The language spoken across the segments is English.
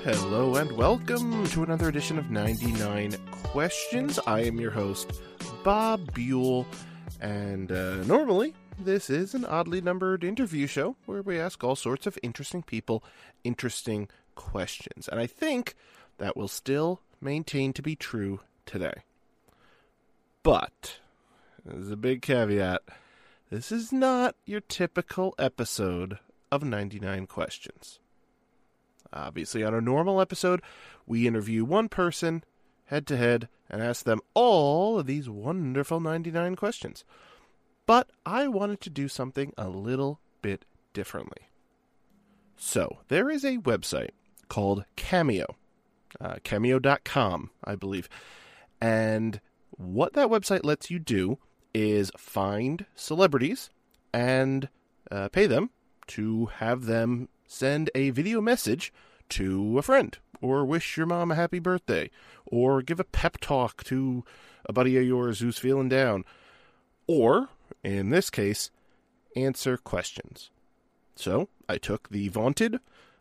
Hello and welcome to another edition of 99 Questions. I am your host, Bob Buell, and normally this is an oddly numbered interview show where we ask all sorts of interesting people interesting questions, and I think that will still maintain to be true today. But, there's a big caveat, this is not your typical episode of 99 Questions. Obviously, on a normal episode, we interview one person head-to-head and ask them all of these wonderful 99 questions. But I wanted to do something a little bit differently. So, there is a website called Cameo, cameo.com, I believe. And what that website lets you do is find celebrities and pay them to have them send a video message to a friend, or wish your mom a happy birthday, or give a pep talk to a buddy of yours who's feeling down, or, in this case, answer questions. So, I took the vaunted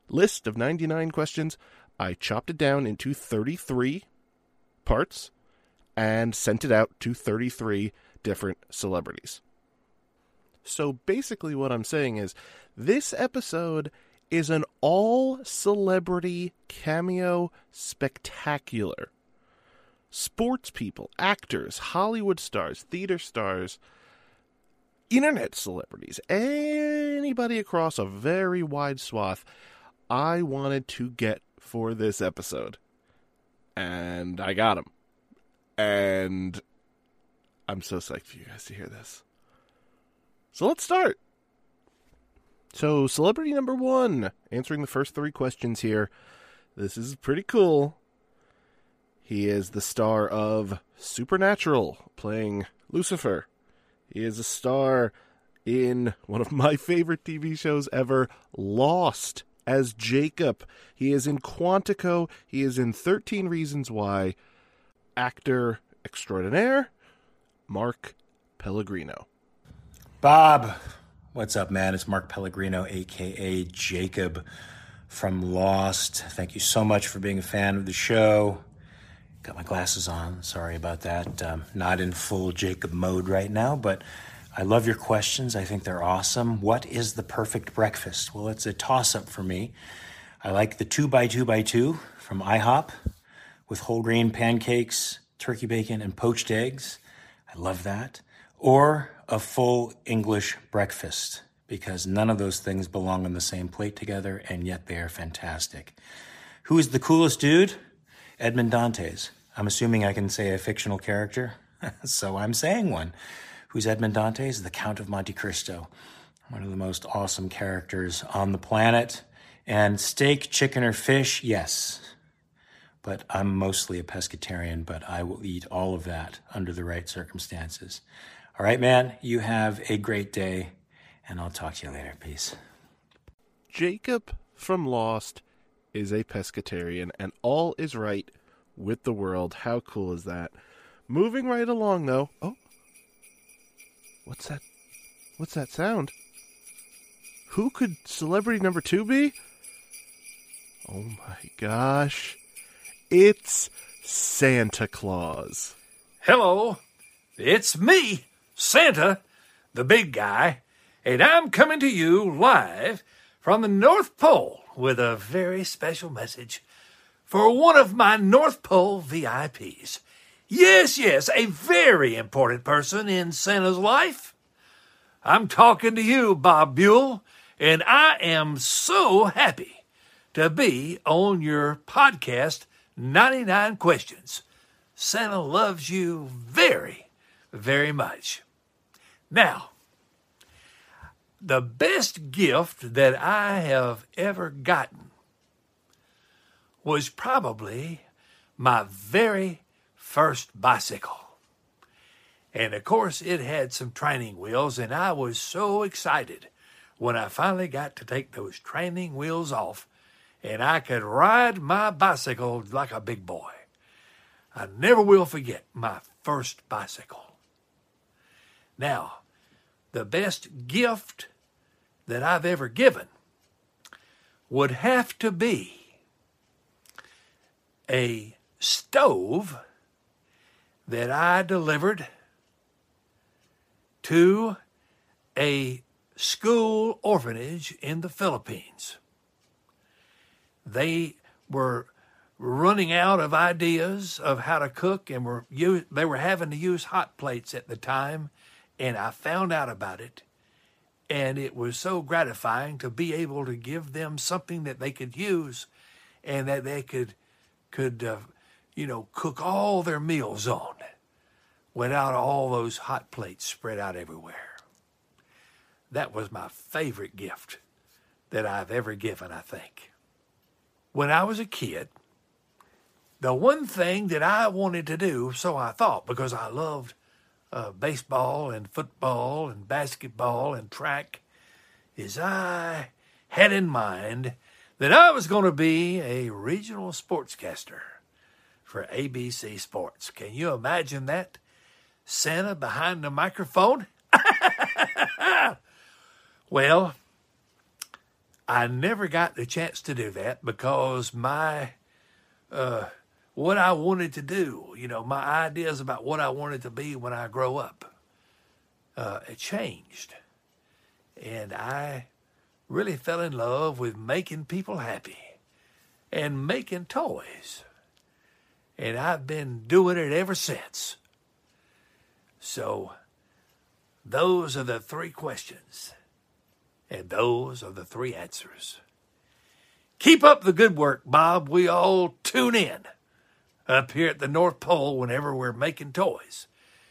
list of 99 questions, I chopped it down into 33 parts, and sent it out to 33 different celebrities. So, basically what I'm saying is, this episode is an all-celebrity cameo spectacular. Sports people, actors, Hollywood stars, theater stars, internet celebrities, anybody across a very wide swath I wanted to get for this episode. And I got them. And I'm so psyched for you guys to hear this. So let's start. So, celebrity number one, answering the first three questions here. This is pretty cool. He is the star of Supernatural, playing Lucifer. He is a star in one of my favorite TV shows ever, Lost, as Jacob. He is in Quantico. He is in 13 Reasons Why. Actor extraordinaire, Mark Pellegrino. Bob. What's up, man? It's Mark Pellegrino, a.k.a. Jacob from Lost. Thank you so much for being a fan of the show. Got my glasses on. Sorry about that. Not in full Jacob mode right now, but I love your questions. I think they're awesome. What is the perfect breakfast? Well, it's a toss-up for me. I like the 2x2x2 from IHOP with whole grain pancakes, turkey bacon, and poached eggs. I love that. Or a full English breakfast, because none of those things belong on the same plate together, and yet they are fantastic. Who is the coolest dude? Edmond Dantes. I'm assuming I can say a fictional character, so I'm saying one. Who's Edmond Dantes? The Count of Monte Cristo. One of the most awesome characters on the planet. And steak, chicken, or fish? Yes. But I'm mostly a pescatarian, but I will eat all of that under the right circumstances. All right, man, you have a great day, and I'll talk to you later. Peace. Jacob from Lost is a pescatarian, and all is right with the world. How cool is that? Moving right along, though. Oh, what's that? What's that sound? Who could celebrity number two be? Oh, my gosh. It's Santa Claus. Hello, it's me. Santa, the big guy, and I'm coming to you live from the North Pole with a very special message for one of my North Pole VIPs. Yes, a very important person in Santa's life. I'm talking to you, Bob Buell, and I am so happy to be on your podcast, 99 Questions. Santa loves you very, very much. Now, the best gift that I have ever gotten was probably my very first bicycle. And of course it had some training wheels, and I was so excited when I finally got to take those training wheels off and I could ride my bicycle like a big boy. I never will forget my first bicycle. Now, the best gift that I've ever given would have to be a stove that I delivered to a school orphanage in the Philippines. They were running out of ideas of how to cook, and they were having to use hot plates at the time, and I found out about it, and it was so gratifying to be able to give them something that they could use and that they could cook all their meals on without all those hot plates spread out everywhere. That was my favorite gift that I've ever given, I think. When I was a kid, the one thing that I wanted to do, so I thought, because I loved baseball and football and basketball and track, is I had in mind that I was going to be a regional sportscaster for ABC Sports. Can you imagine that? Santa behind the microphone? Well, I never got the chance to do that because my what I wanted to do, my ideas about what I wanted to be when I grow up, it changed. And I really fell in love with making people happy and making toys. And I've been doing it ever since. So those are the three questions. And those are the three answers. Keep up the good work, Bob. We all tune in up here at the North Pole whenever we're making toys.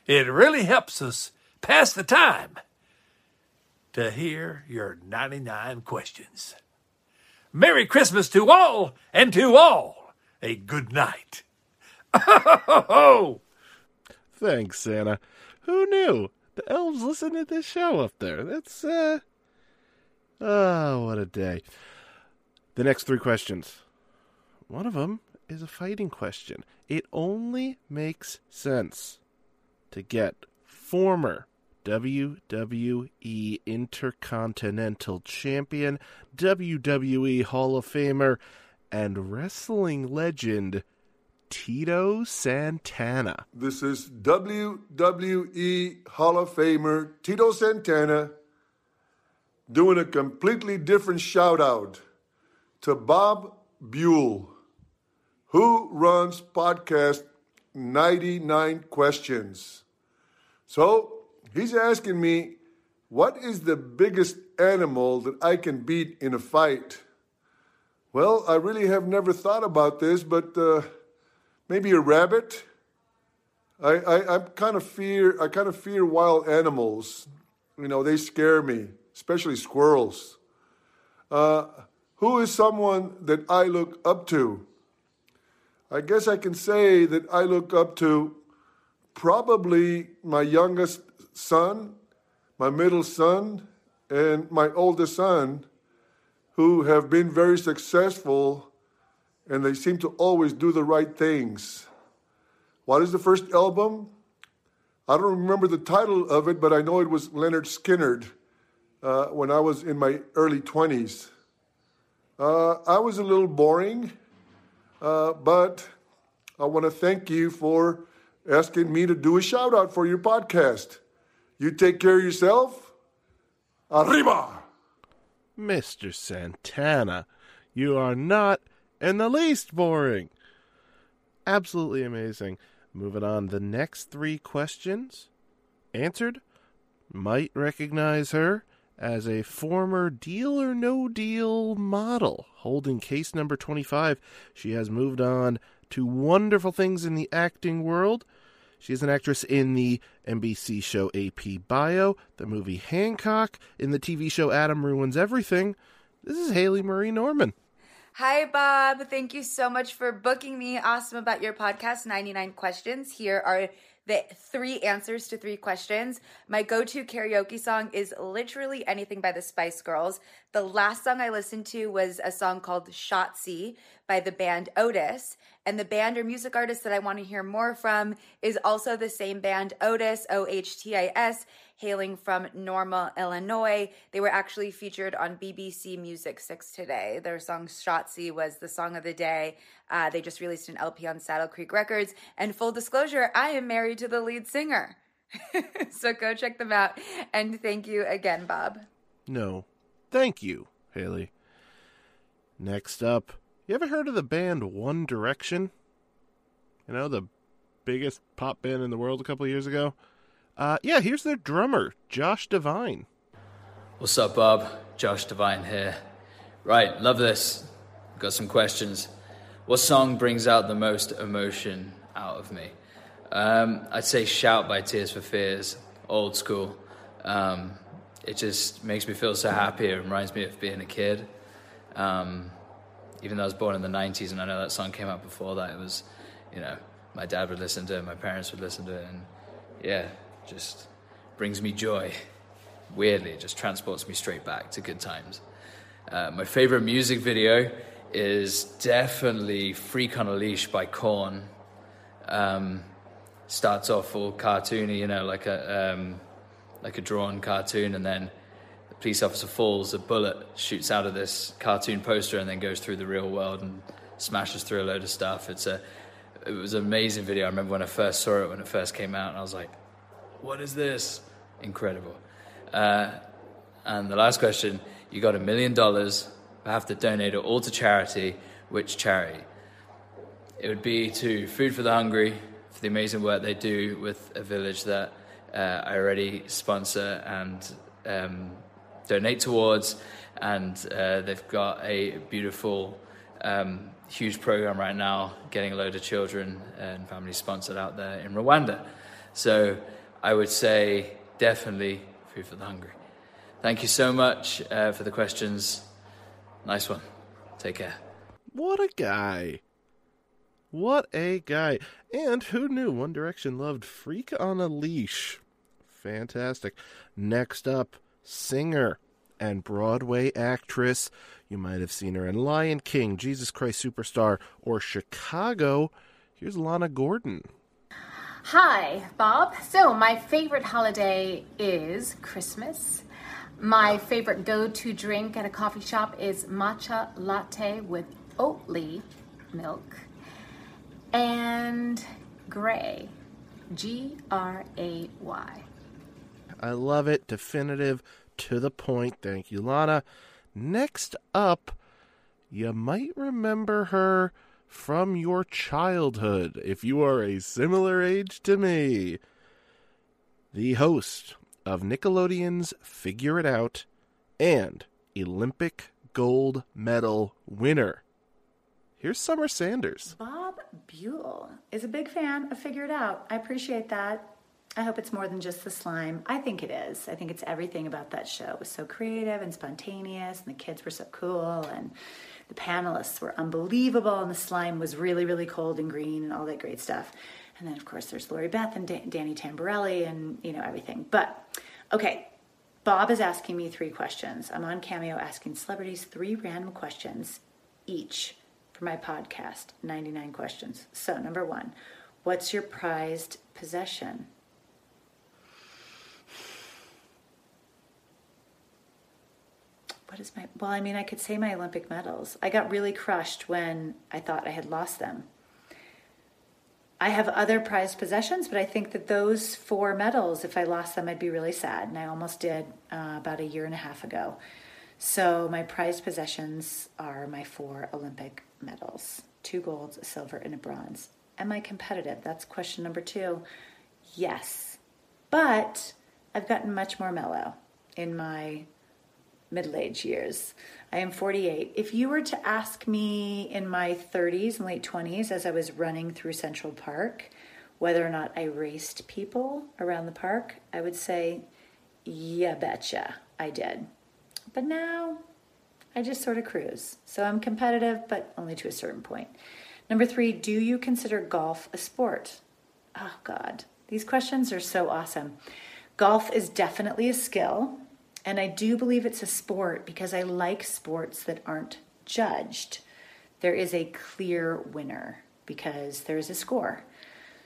It really helps us pass the time to hear your 99 questions. Merry Christmas to all, and to all a good night. Thanks, Santa. Who knew? The elves listen to this show up there. That's, oh, what a day. The next three questions. One of them is a fighting question. It only makes sense to get former WWE Intercontinental Champion, WWE Hall of Famer, and wrestling legend Tito Santana. This is WWE Hall of Famer Tito Santana doing a completely different shout-out to Bob Buell, who runs podcast 99 Questions. So he's asking me, what is the biggest animal that I can beat in a fight? Well, I really have never thought about this, but maybe a rabbit. I kind of fear wild animals. They scare me, especially squirrels. Who is someone that I look up to? I guess I can say that I look up to probably my youngest son, my middle son, and my oldest son, who have been very successful, and they seem to always do the right things. What is the first album? I don't remember the title of it, but I know it was Leonard Skinnard. When I was in my early 20s. I was a little boring, but I want to thank you for asking me to do a shout-out for your podcast. You take care of yourself. Arriba! Mr. Santana, you are not in the least boring. Absolutely amazing. Moving on, the next three questions answered. Might recognize her as a former Deal or No Deal model. Holding case number 25, she has moved on to wonderful things in the acting world. She is an actress in the NBC show AP Bio, the movie Hancock, in the TV show Adam Ruins Everything. This is Haley Marie Norman. Hi, Bob. Thank you so much for booking me. Awesome about your podcast, 99 Questions. Here are that 3 answers to 3 questions. My go-to karaoke song is literally anything by the Spice Girls. The last song I listened to was a song called Shotzi by the band Otis. And the band or music artist that I want to hear more from is also the same band, Otis, O-H-T-I-S, hailing from Normal, Illinois. They were actually featured on BBC Music 6 today. Their song Shotzi was the song of the day. They just released an LP on Saddle Creek Records. And full disclosure, I am married to the lead singer. So go check them out. And thank you again, Bob. No, thank you, Haley. Next up. You ever heard of the band One Direction? You know, the biggest pop band in the world a couple of years ago? Yeah, here's their drummer, Josh Devine. What's up, Bob? Josh Devine here. Right, love this. Got some questions. What song brings out the most emotion out of me? I'd say Shout by Tears for Fears. Old school. It just makes me feel so happy. It reminds me of being a kid. Even though I was born in the 90s, and I know that song came out before that, it was, you know, my dad would listen to it, my parents would listen to it, and yeah, just brings me joy. Weirdly, it just transports me straight back to good times. My favorite music video is definitely Freak on a Leash by Korn. Starts off all cartoony, you know, like a drawn cartoon, and then police officer falls, a bullet shoots out of this cartoon poster and then goes through the real world and smashes through a load of stuff. It was an amazing video. I remember when I first saw it, when it first came out, and I was like, what is this? Incredible. And the last question, you got $1 million, I have to donate it all to charity. Which charity? It would be to Food for the Hungry, for the amazing work they do with a village that I already sponsor and donate towards, and they've got a beautiful huge program right now getting a load of children and families sponsored out there in Rwanda. So I would say definitely Food for the Hungry. Thank you so much for the questions. Nice one. Take care. What a guy. What a guy. And who knew One Direction loved Freak on a Leash? Fantastic. Next up, singer and Broadway actress. You might have seen her in Lion King, Jesus Christ Superstar, or Chicago. Here's Lana Gordon. Hi, Bob. So my favorite holiday is Christmas. My favorite go-to drink at a coffee shop is matcha latte with Oatly milk and Gray, G-R-A-Y. I love it. Definitive, to the point. Thank you, Lana. Next up, you might remember her from your childhood, if you are a similar age to me. The host of Nickelodeon's Figure It Out and Olympic gold medal winner. Here's Summer Sanders. Bob Buell is a big fan of Figure It Out. I appreciate that. I hope it's more than just the slime. I think it is. I think it's everything about that show. It was so creative and spontaneous, and the kids were so cool, and the panelists were unbelievable, and the slime was really, really cold and green and all that great stuff. And then, of course, there's Lori Beth and Danny Tamborelli and, you know, everything. But, okay, Bob is asking me 3 questions. I'm on Cameo asking celebrities 3 random questions each for my podcast, 99 questions. So, number 1, what's your prized possession? What is my, well, I mean, I could say my Olympic medals. I got really crushed when I thought I had lost them. I have other prized possessions, but I think that those 4 medals, if I lost them, I'd be really sad. And I almost did about 1.5 years ago. So my prized possessions are my 4 Olympic medals, 2 golds, a silver, and a bronze. Am I competitive? That's question number 2. Yes, but I've gotten much more mellow in my middle-aged years. I am 48. If you were to ask me in my 30s and late 20s, as I was running through Central Park, whether or not I raced people around the park, I would say, yeah, betcha, I did. But now, I just sort of cruise. So I'm competitive, but only to a certain point. Number 3, do you consider golf a sport? Oh, God. These questions are so awesome. Golf is definitely a skill, and I do believe it's a sport because I like sports that aren't judged. There is a clear winner because there is a score.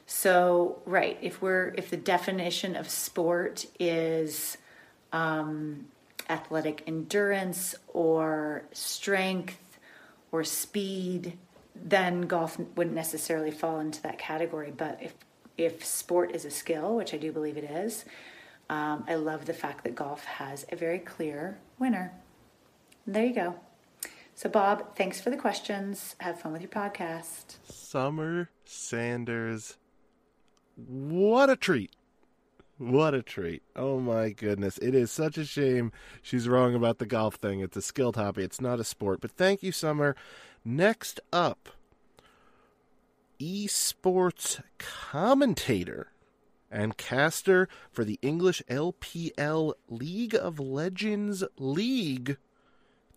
So, right, if the definition of sport is athletic endurance or strength or speed, then golf wouldn't necessarily fall into that category. But if sport is a skill, which I do believe it is, I love the fact that golf has a very clear winner. And there you go. So, Bob, thanks for the questions. Have fun with your podcast. Summer Sanders. What a treat. What a treat. Oh, my goodness. It is such a shame she's wrong about the golf thing. It's a skilled hobby. It's not a sport. But thank you, Summer. Next up, esports commentator and caster for the English LPL League of Legends League,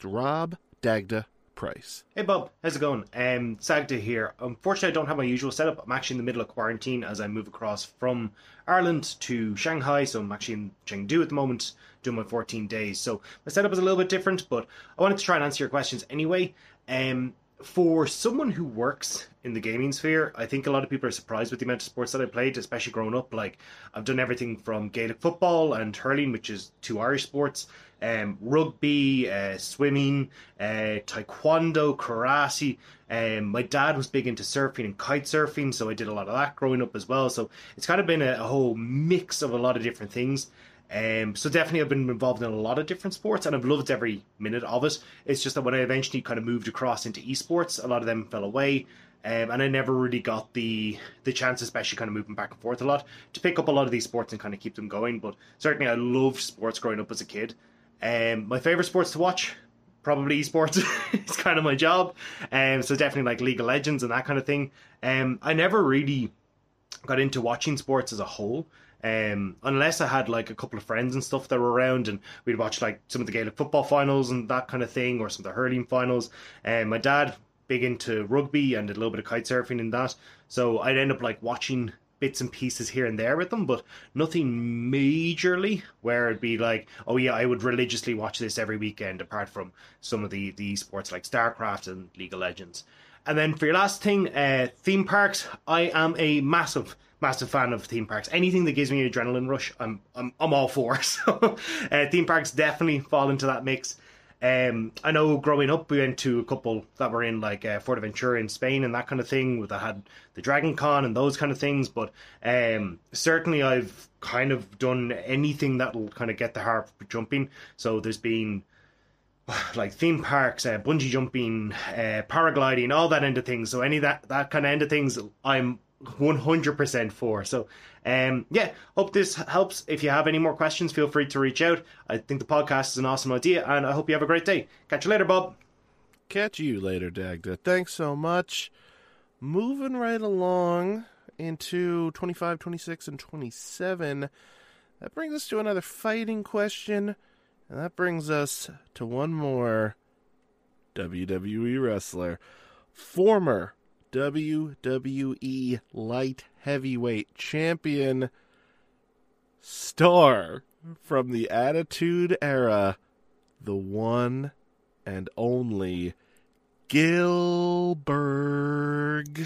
Rob Dagda Price. Hey Bob, how's it going? Dagda here. Unfortunately, I don't have my usual setup. I'm actually in the middle of quarantine as I move across from Ireland to Shanghai, so I'm actually in Chengdu at the moment, doing my 14 days. So my setup is a little bit different, but I wanted to try and answer your questions anyway. For someone who works in the gaming sphere, I think a lot of people are surprised with the amount of sports that I played, especially growing up. Like, I've done everything from Gaelic football and hurling, which is two Irish sports, rugby, swimming, taekwondo, karate. My dad was big into surfing and kite surfing, so I did a lot of that growing up as well. So it's kind of been a whole mix of a lot of different things. So definitely I've been involved in a lot of different sports and I've loved every minute of it. It's just that when I eventually kind of moved across into esports, a lot of them fell away. And I never really got the chance, especially kind of moving back and forth a lot, to pick up a lot of these sports and kind of keep them going. But certainly I loved sports growing up as a kid. My favorite sports to watch, probably esports. It's kind of my job. So definitely like League of Legends and that kind of thing. I never really got into watching sports as a whole. Unless I had like a couple of friends and stuff that were around and we'd watch like some of the Gaelic football finals and that kind of thing, or some of the hurling finals. My dad, big into rugby and a little bit of kite surfing and that. So I'd end up like watching bits and pieces here and there with them, but nothing majorly where it'd be like, oh yeah, I would religiously watch this every weekend, apart from some of the esports like StarCraft and League of Legends. And then for your last thing, theme parks. I am a massive fan of theme parks. Anything that gives me an adrenaline rush, I'm all for. So theme parks definitely fall into that mix. I know growing up we went to a couple that were in like Fuerteventura in Spain and that kind of thing, that had the Dragon Con and those kind of things. But certainly I've kind of done anything that'll kind of get the heart jumping. So there's been like theme parks, bungee jumping, paragliding, all that end of things. So any of that kind of end of things, I'm 100% for. So hope this helps. If you have any more questions, feel free to reach out. I think the podcast is an awesome idea and I hope you have a great day. Catch you later, Bob. Catch you later, Dagda. Thanks so much. Moving right along into 25, 26, and 27. That brings us to another fighting question, and that brings us to one more WWE wrestler, former WWE Light Heavyweight Champion, star from the Attitude Era, the one and only Goldberg.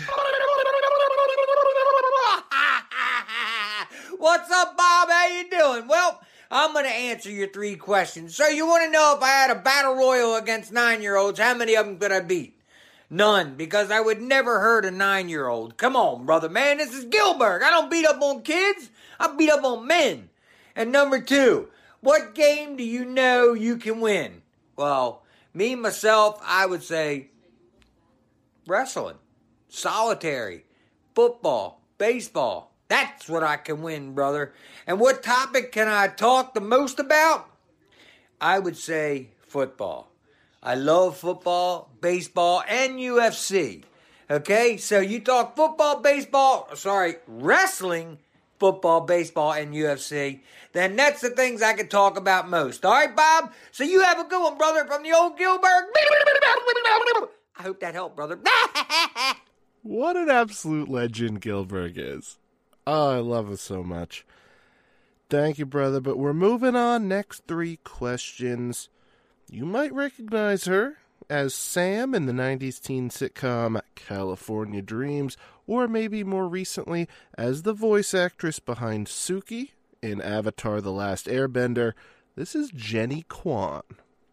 What's up, Bob? How you doing? Well, I'm going to answer your three questions. So you want to know if I had a battle royal against 9-year-olds, how many of them could I beat? None, because I would never hurt a 9-year-old. Come on, brother, man. This is Goldberg. I don't beat up on kids. I beat up on men. And number two, what game do you know you can win? Well, me, myself, I would say wrestling, solitary, football, baseball. That's what I can win, brother. And what topic can I talk the most about? I would say football. I love football, baseball, and UFC. Okay, so you talk football, baseball, wrestling, football, baseball, and UFC. Then that's the things I can talk about most. All right, Bob? So you have a good one, brother, from the old Goldberg. I hope that helped, brother. What an absolute legend Goldberg is. Oh, I love it so much. Thank you, brother. But we're moving on. Next three questions. You might recognize her as Sam in the 90s teen sitcom California Dreams, or maybe more recently as the voice actress behind Suki in Avatar: The Last Airbender. This is Jenny Kwan.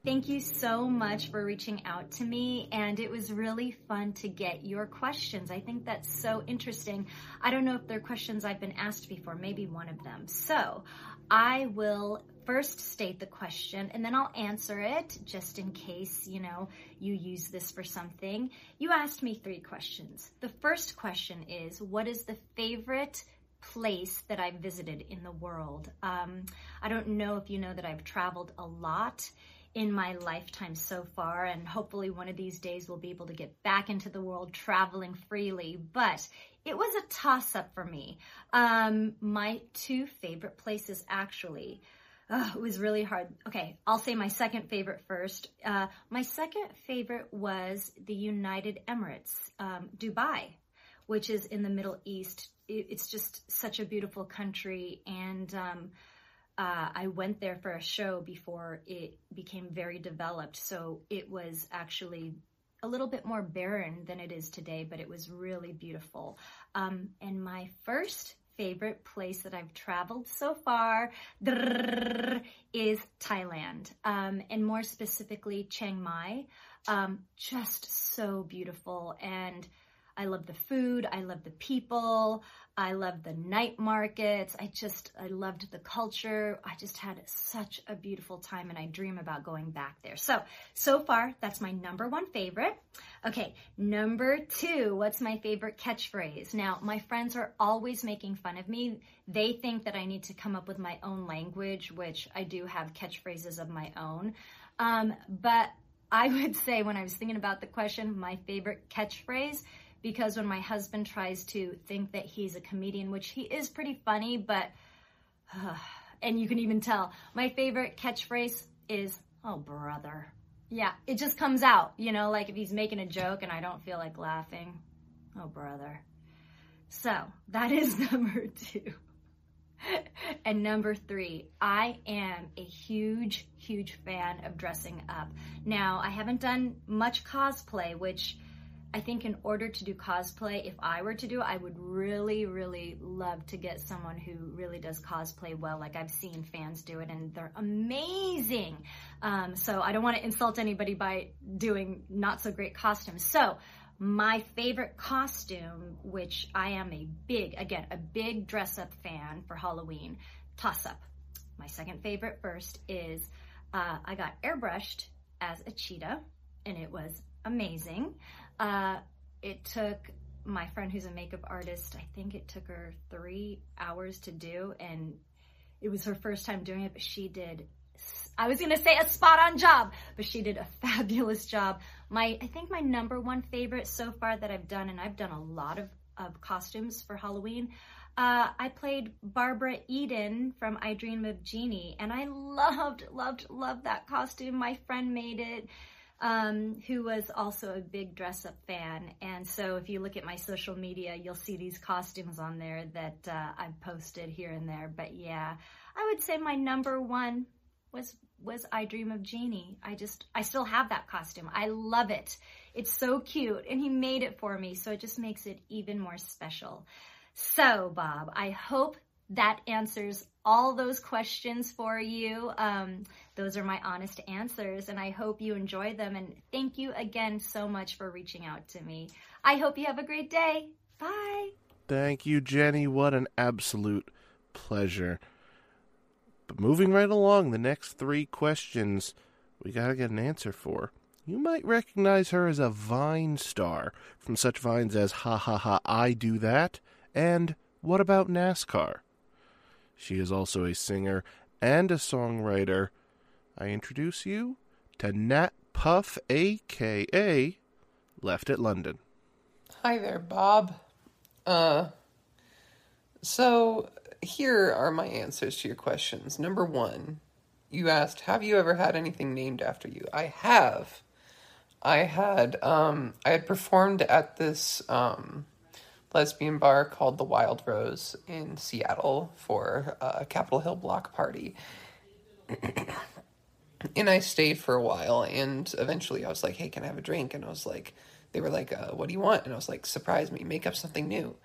Thank you so much for reaching out to me, and it was really fun to get your questions. I think that's so interesting. I don't know if they're questions I've been asked before, maybe one of them. So I will first state the question, and then I'll answer it just in case, you know, you use this for something. You asked me three questions. The first question is, what is the favorite place that I've visited in the world? I don't know if you know that I've traveled a lot in my lifetime so far, and hopefully one of these days we'll be able to get back into the world traveling freely, but it was a toss-up for me. My two favorite places, actually, it was really hard. Okay, I'll say my second favorite first. My second favorite was the United Emirates, Dubai, which is in the Middle East. It's just such a beautiful country, and I went there for a show before it became very developed, so it was actually a little bit more barren than it is today, but it was really beautiful. And my first favorite place that I've traveled so far is Thailand, and more specifically Chiang Mai. Just so beautiful, and I love the food, I love the people, I love the night markets, I loved the culture, I just had such a beautiful time, and I dream about going back there. So far, that's my number one favorite. Okay, number two, what's my favorite catchphrase? Now, my friends are always making fun of me. They think that I need to come up with my own language, which I do have catchphrases of my own, but I would say when I was thinking about the question, my favorite catchphrase, because when my husband tries to think that he's a comedian, which he is pretty funny, but, and you can even tell, my favorite catchphrase is, oh, brother. Yeah, it just comes out, you know, like if he's making a joke and I don't feel like laughing, oh, brother. So that is number two. And number three, I am a huge, huge fan of dressing up. Now, I haven't done much cosplay, which I think in order to do cosplay, if I were to do it, I would really, really love to get someone who really does cosplay well. Like I've seen fans do it and they're amazing. So I don't want to insult anybody by doing not so great costumes. So my favorite costume, which I am a big dress up fan for Halloween, toss up. My second favorite first is I got airbrushed as a cheetah and it was amazing. It took my friend who's a makeup artist, I think it took her 3 hours to do, and it was her first time doing it, but she did, I was going to say a spot on job, but she did a fabulous job. I think my number one favorite so far that I've done, and I've done a lot of costumes for Halloween, I played Barbara Eden from I Dream of Jeannie, and I loved that costume. My friend made it, who was also a big dress-up fan. And so if you look at my social media, you'll see these costumes on there that I've posted here and there. But yeah, I would say my number one was I Dream of Jeannie. I still have that costume. I love it. It's so cute. And he made it for me, so it just makes it even more special. So, Bob, I hope that answers all those questions for you. Those are my honest answers, and I hope you enjoy them. And thank you again so much for reaching out to me. I hope you have a great day. Bye. Thank you, Jenny. What an absolute pleasure. But moving right along, the next three questions we got to get an answer for. You might recognize her as a Vine star from such vines as Ha Ha Ha I Do That and What About NASCAR? She is also a singer and a songwriter. I introduce you to Nat Puff, a.k.a. Left at London. Hi there, Bob. So here are my answers to your questions. Number one, you asked, have you ever had anything named after you? I have. I had performed at this lesbian bar called the Wild Rose in Seattle for a Capitol Hill block party. And I stayed for a while, and eventually I was like, hey, can I have a drink? And I was like, they were like, what do you want? And I was like, surprise me, make up something new.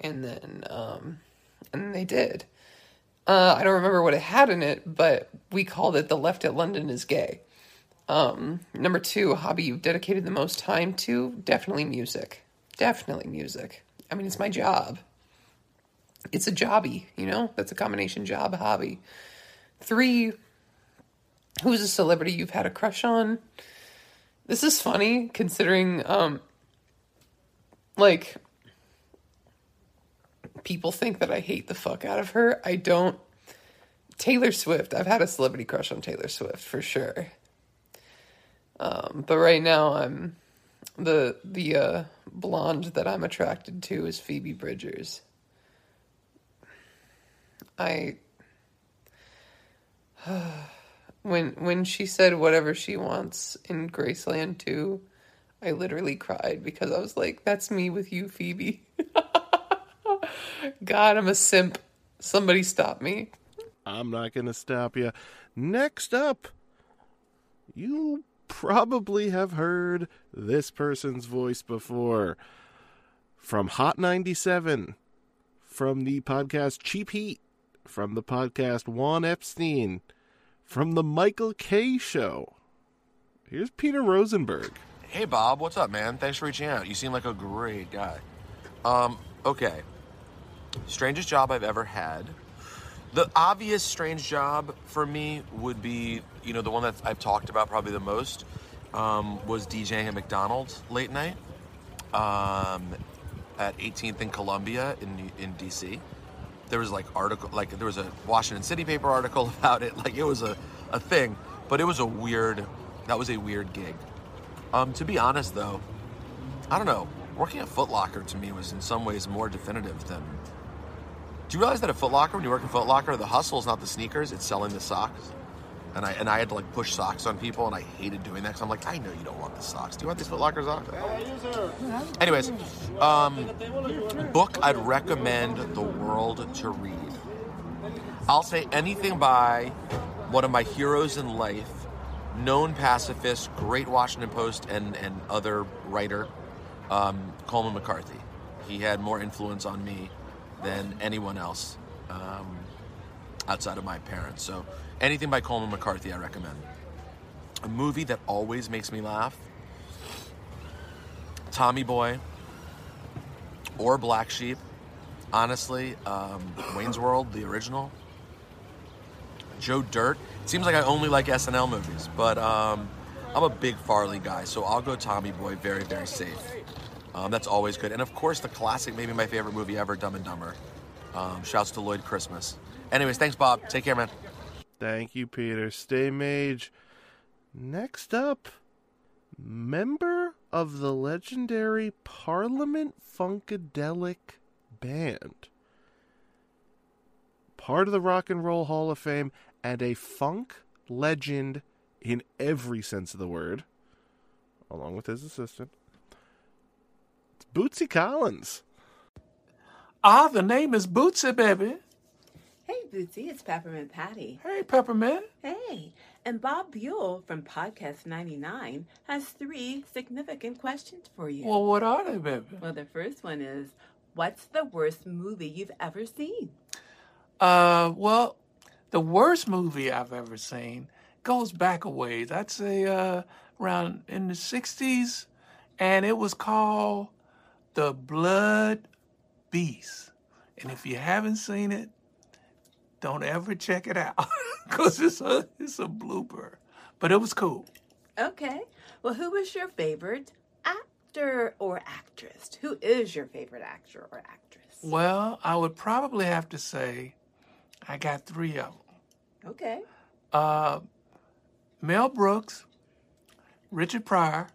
And then they did. I don't remember what it had in it, but we called it the Left at London is Gay. Number two, hobby you've dedicated the most time to? Definitely music. Definitely music. I mean, it's my job. It's a jobby, you know? That's a combination job, hobby. Three, who's a celebrity you've had a crush on? This is funny, considering, like, people think that I hate the fuck out of her. I don't. Taylor Swift. I've had a celebrity crush on Taylor Swift, for sure. But right now, I'm... The blonde that I'm attracted to is Phoebe Bridgers. When she said whatever she wants in Graceland 2, I literally cried because I was like, that's me with you, Phoebe. God, I'm a simp. Somebody stop me. I'm not going to stop you. Next up, you probably have heard this person's voice before. From Hot 97, from the podcast Cheap Heat, from the podcast Juan Epstein, from the Michael K. Show. Here's Peter Rosenberg. Hey, Bob. What's up, man? Thanks for reaching out. You seem like a great guy. Okay. Strangest job I've ever had. The obvious strange job for me would be, you know, the one that I've talked about probably the most, was DJing at McDonald's late night at 18th and Columbia in D.C. There was there was a Washington City paper article about it. Like, it was a thing, but it was a weird gig. To be honest, though, I don't know. Working at Foot Locker to me was in some ways more definitive than... Do you realize that at Foot Locker, when you work in Foot Locker, the hustle is not the sneakers, it's selling the socks? And I had to, like, push socks on people, and I hated doing that, because I'm like, I know you don't want the socks. Do you want these Foot Locker socks? Anyways, book I'd recommend the world to read. I'll say anything by one of my heroes in life, known pacifist, great Washington Post, and other writer, Coleman McCarthy. He had more influence on me than anyone else outside of my parents. So anything by Coleman McCarthy I recommend. A movie that always makes me laugh, Tommy Boy or Black Sheep. Honestly, Wayne's World, the original. Joe Dirt. It seems like I only like SNL movies, but I'm a big Farley guy, so I'll go Tommy Boy, very, very safe. That's always good. And, of course, the classic, maybe my favorite movie ever, Dumb and Dumber. Shouts to Lloyd Christmas. Anyways, thanks, Bob. Take care, man. Thank you, Peter. Stay mage. Next up, member of the legendary Parliament Funkadelic Band. Part of the Rock and Roll Hall of Fame and a funk legend in every sense of the word, along with his assistant. Bootsy Collins. Ah, the name is Bootsy, baby. Hey, Bootsy, it's Peppermint Patty. Hey, Peppermint. Hey, and Bob Buell from Podcast 99 has 3 significant questions for you. Well, what are they, baby? Well, the first one is, what's the worst movie you've ever seen? Well, the worst movie I've ever seen goes back a ways. I'd say around in the 60s, and it was called The Blood Beast. And if you haven't seen it, don't ever check it out, because it's a blooper. But it was cool. Okay. Well, who was your favorite actor or actress? Who is your favorite actor or actress? Well, I would probably have to say I got 3 of them. Okay. Mel Brooks, Richard Pryor,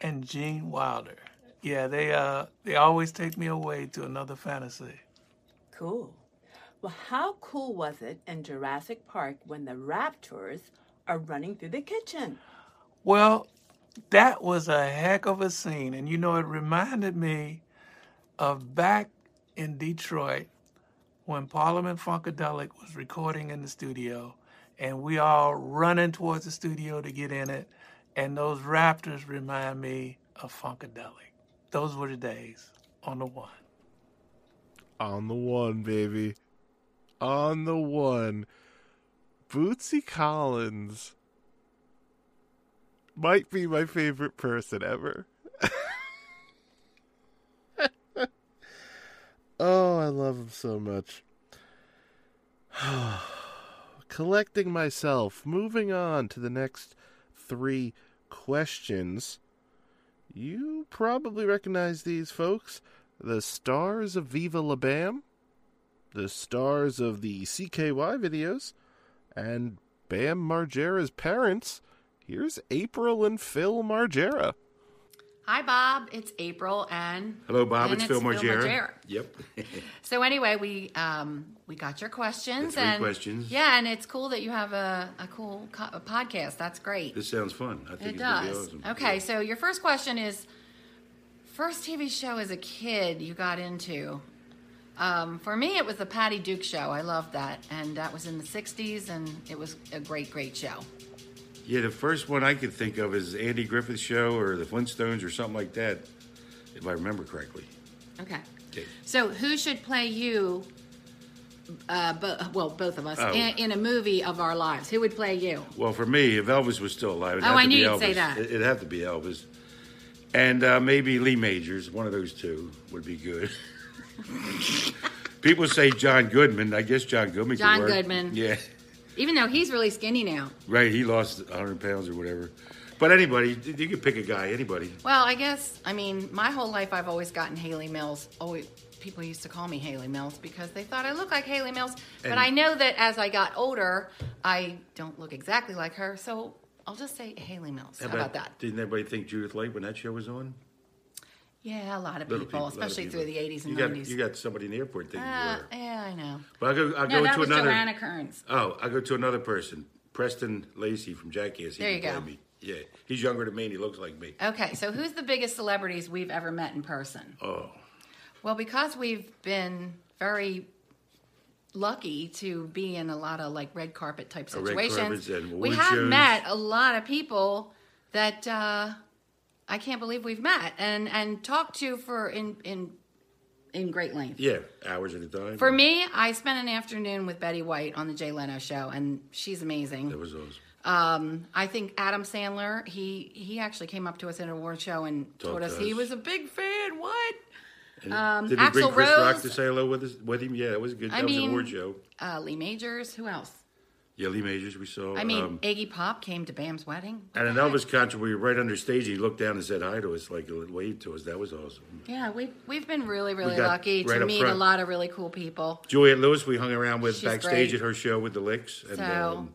and Gene Wilder. Yeah, they always take me away to another fantasy. Cool. Well, how cool was it in Jurassic Park when the raptors are running through the kitchen? Well, that was a heck of a scene. And, you know, it reminded me of back in Detroit when Parliament Funkadelic was recording in the studio, and we all running towards the studio to get in it, and those Raptors remind me of Funkadelic. Those were the days on the one. On the one, baby. On the one. Bootsy Collins might be my favorite person ever. Oh, I love him so much. Collecting myself. Moving on to the next three questions. You probably recognize these folks. The stars of Viva La Bam, the stars of the CKY videos, and Bam Margera's parents. Here's April and Phil Margera. Hi, Bob. It's April and... Hello, Bob. And it's Phil Margera. Yep. So anyway, we got your questions. Three questions. Yeah, and it's cool that you have a cool podcast. That's great. This sounds fun. I think it does. Awesome. Okay, yeah. So your first question is, first TV show as a kid you got into? For me, it was the Patty Duke Show. I loved that. And that was in the 60s, and it was a great, great show. Yeah, the first one I could think of is Andy Griffith's show or the Flintstones or something like that, if I remember correctly. Okay. So who should play you, both of us, in a movie of our lives? Who would play you? Well, for me, if Elvis was still alive, I knew you'd say that. It'd have to be Elvis. And maybe Lee Majors, one of those two would be good. People say John Goodman. I guess John Goodman could work. John Goodman. Yeah. Even though he's really skinny now. Right, he lost 100 pounds or whatever. But anybody, you could pick a guy, anybody. Well, my whole life I've always gotten Haley Mills. People used to call me Haley Mills because they thought I looked like Haley Mills. But I know that as I got older, I don't look exactly like her. So I'll just say Haley Mills. How about that? Didn't everybody think Judith Light when that show was on? Yeah, a lot of people, especially through the 80s and 90s. You got somebody in the airport thinking you were. Yeah, I know. But I'll go to another. Joanna Kearns. Oh, I'll go to another person. Preston Lacey from Jackass. There you go. Yeah, he's younger than me and he looks like me. Okay, so who's the biggest celebrities we've ever met in person? Oh. Well, because we've been very lucky to be in a lot of red carpet type situations. We have met a lot of people that... I can't believe we've met and talked to for in great length. Yeah, hours at a time. For me, I spent an afternoon with Betty White on the Jay Leno show, and she's amazing. That was awesome. I think Adam Sandler, he actually came up to us at an award show and told us he was a big fan. What? Did he bring Chris Rock to say hello with him? Yeah, it was a good. That was an award show. Lee Majors. Who else? Yeah, Lee Majors we saw. Iggy Pop came to Bam's wedding. At an Elvis concert, we were right under stage. He looked down and said hi to us, waved to us. That was awesome. Yeah, we've been really, really lucky to meet a lot of really cool people. Juliette Lewis we hung around with backstage at her show with the Licks. And,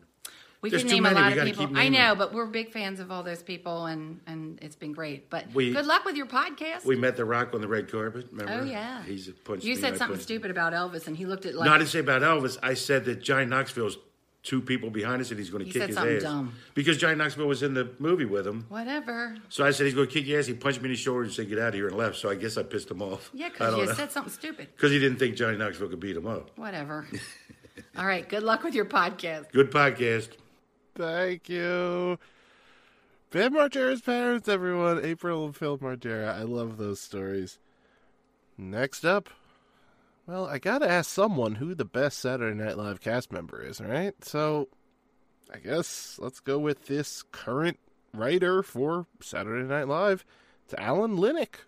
we can name a lot of people. I know, but we're big fans of all those people, and it's been great. But good luck with your podcast. We met The Rock on the red carpet, remember? Oh, yeah. You said something stupid about Elvis, and he looked at No, I didn't say about Elvis. I said that Johnny Knoxville's two people behind us and he's going to kick his ass. He said something dumb. Because Johnny Knoxville was in the movie with him. Whatever. So I said he's going to kick your ass. He punched me in the shoulder and said, get out of here, and left. So I guess I pissed him off. Yeah, because you said something stupid. Because he didn't think Johnny Knoxville could beat him up. Whatever. All right, good luck with your podcast. Good podcast. Thank you. Bam Margera's parents, everyone. April and Phil Margera. I love those stories. Next up. Well, I gotta ask someone who the best Saturday Night Live cast member is, right? So, I guess let's go with this current writer for Saturday Night Live. It's Alan Linick.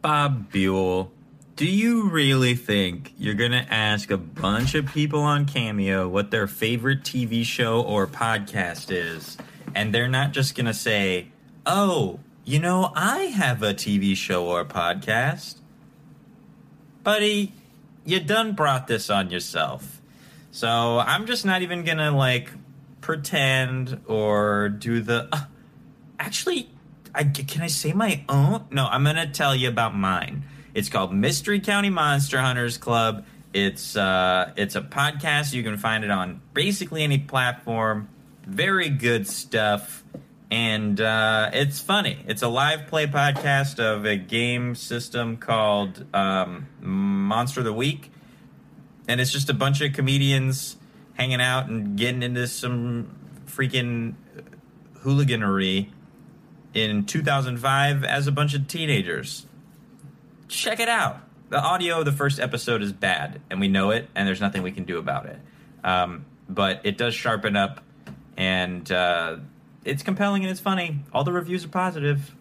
Bob Buell, do you really think you're gonna ask a bunch of people on Cameo what their favorite TV show or podcast is, and they're not just gonna say, oh, I have a TV show or podcast? Buddy, you done brought this on yourself. So I'm just not even gonna pretend or do the... can I say my own? No, I'm gonna tell you about mine. It's called Mystery County Monster Hunters Club. It's a podcast. You can find it on basically any platform. Very good stuff. And it's funny. It's a live play podcast of a game system called Monster of the Week. And it's just a bunch of comedians hanging out and getting into some freaking hooliganery in 2005 as a bunch of teenagers. Check it out. The audio of the first episode is bad, and we know it, and there's nothing we can do about it. But it does sharpen up, and it's compelling and it's funny. All the reviews are positive.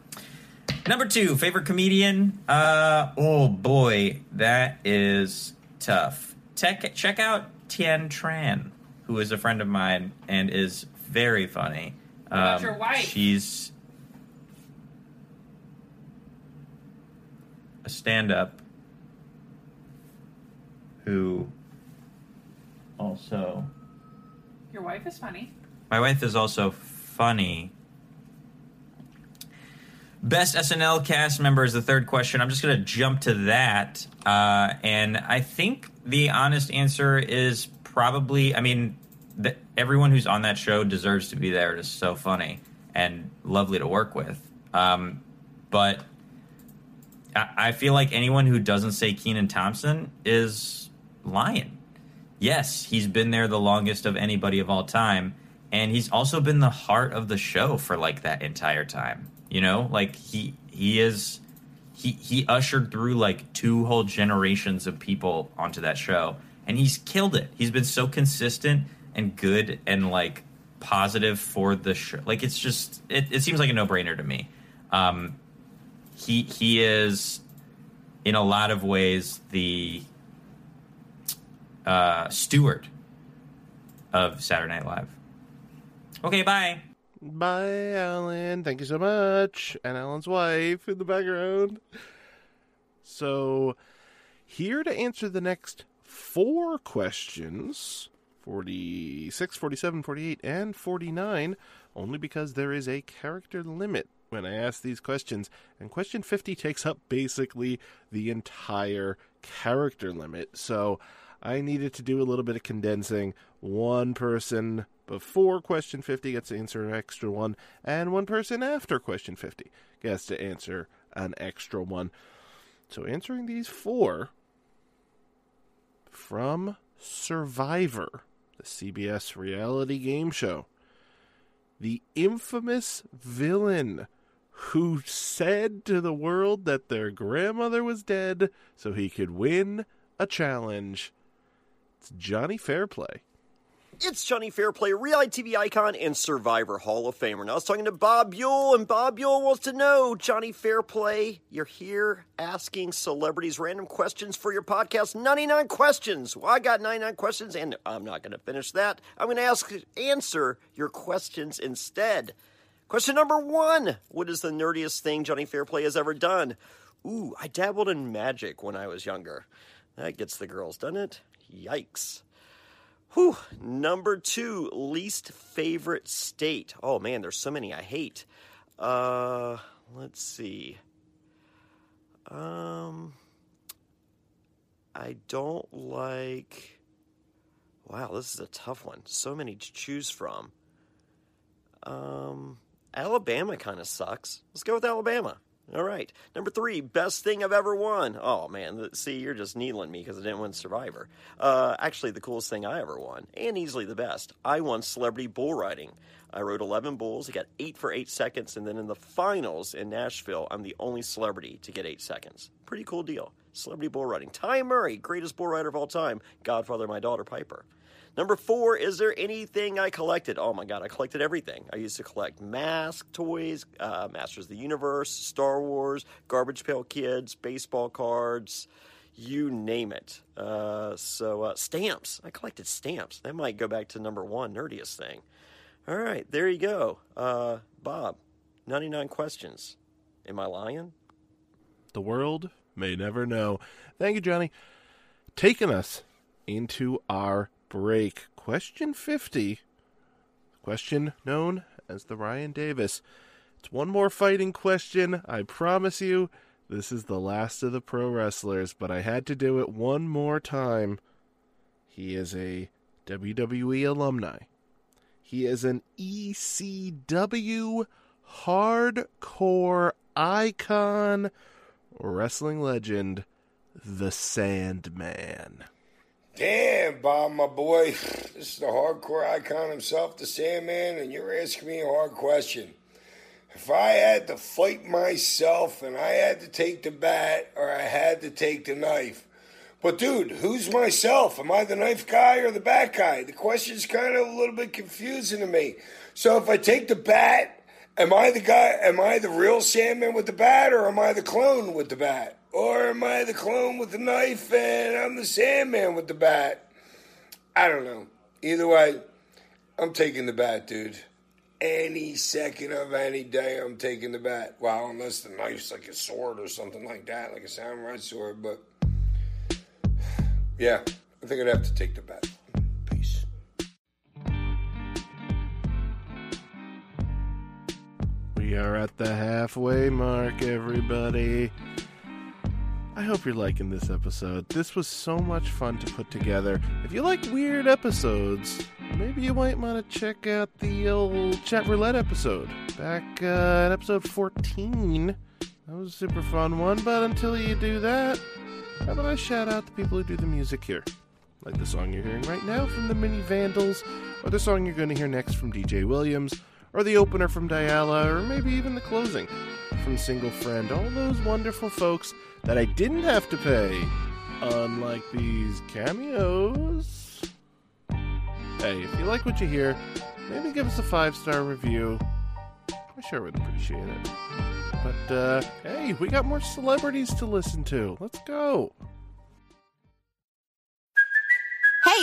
Number two, favorite comedian. Oh, boy, that is tough. Check out Tien Tran, who is a friend of mine and is very funny. About your wife. She's a stand-up who also... Your wife is funny. My wife is also funny. Best SNL cast member is the third question. I'm just going to jump to that. And I think the honest answer is probably... I mean, everyone who's on that show deserves to be there. It is so funny and lovely to work with. But... I feel like anyone who doesn't say Kenan Thompson is lying. Yes, he's been there the longest of anybody of all time, and he's also been the heart of the show for, like, that entire time. You know? Like, he ushered through, like, two whole generations of people onto that show, and he's killed it. He's been so consistent and good and, like, positive for the show. Like, it's just... It seems like a no-brainer to me. He is, in a lot of ways, the steward of Saturday Night Live. Okay, bye. Bye, Alan. Thank you so much. And Alan's wife in the background. So, here to answer the next four questions, 46, 47, 48, and 49, only because there is a character limit when I ask these questions, and question 50 takes up basically the entire character limit, so I needed to do a little bit of condensing. One person before question 50 gets to answer an extra one, and one person after question 50 gets to answer an extra one. So answering these four from Survivor, the CBS reality game show, the infamous villain who said to the world that their grandmother was dead so he could win a challenge. It's Johnny Fairplay. It's Johnny Fairplay, reality TV icon and Survivor Hall of Famer. Now I was talking to Bob Yule, and Bob Yule wants to know, Johnny Fairplay, you're here asking celebrities random questions for your podcast, 99 questions. Well, I got 99 questions, and I'm not going to finish that. I'm going to answer your questions instead. Question number one, what is the nerdiest thing Johnny Fairplay has ever done? Ooh, I dabbled in magic when I was younger. That gets the girls, doesn't it? Yikes. Whew. Number two, least favorite state. Oh, man, there's so many I hate. Let's see. I don't like... Wow, this is a tough one. So many to choose from. Alabama kind of sucks. Let's go with Alabama. All right. Number three, best thing I've ever won. Oh, man. See, you're just needling me because I didn't win Survivor. Actually, the coolest thing I ever won, and easily the best, I won celebrity bull riding. I rode 11 bulls. I got 8 for 8 seconds, and then in the finals in Nashville, I'm the only celebrity to get 8 seconds. Pretty cool deal. Celebrity bull riding. Ty Murray, greatest bull rider of all time. Godfather of my daughter, Piper. Number four, is there anything I collected? Oh, my God, I collected everything. I used to collect masks, toys, Masters of the Universe, Star Wars, Garbage Pail Kids, baseball cards, you name it. Stamps. I collected stamps. That might go back to number one, nerdiest thing. All right, there you go. Bob, 99 questions. Am I lying? The world may never know. Thank you, Johnny. Taking us into our break. Question 50, question known as the Ryan Davis. It's one more fighting question. I promise you, this is the last of the pro wrestlers, but I had to do it one more time. He is a WWE alumni. He is an ECW hardcore icon, wrestling legend, The Sandman. Damn, Bob, my boy. This is the hardcore icon himself, The Sandman, and you're asking me a hard question. If I had to fight myself and I had to take the bat or I had to take the knife. But, dude, who's myself? Am I the knife guy or the bat guy? The question's kind of a little bit confusing to me. So if I take the bat, am I the guy? Am I the real Sandman with the bat or am I the clone with the bat? Or am I the clone with the knife and I'm the Sandman with the bat? I don't know. Either way, I'm taking the bat, dude. Any second of any day, I'm taking the bat. Well, unless the knife's like a sword or something like that, like a samurai sword. But, yeah, I think I'd have to take the bat. Peace. We are at the halfway mark, everybody. I hope you're liking this episode. This was so much fun to put together. If you like weird episodes, maybe you might want to check out the old Chat Roulette episode. Back in episode 14. That was a super fun one, but until you do that, how about I shout out the people who do the music here? Like the song you're hearing right now from the Mini Vandals, or the song you're going to hear next from DJ Williams, or the opener from Diala, or maybe even the closing from Single Friend. All those wonderful folks that I didn't have to pay, unlike these cameos. Hey, if you like what you hear, maybe give us a 5-star review. I sure would appreciate it. But, hey, we got more celebrities to listen to. Let's go. Hey,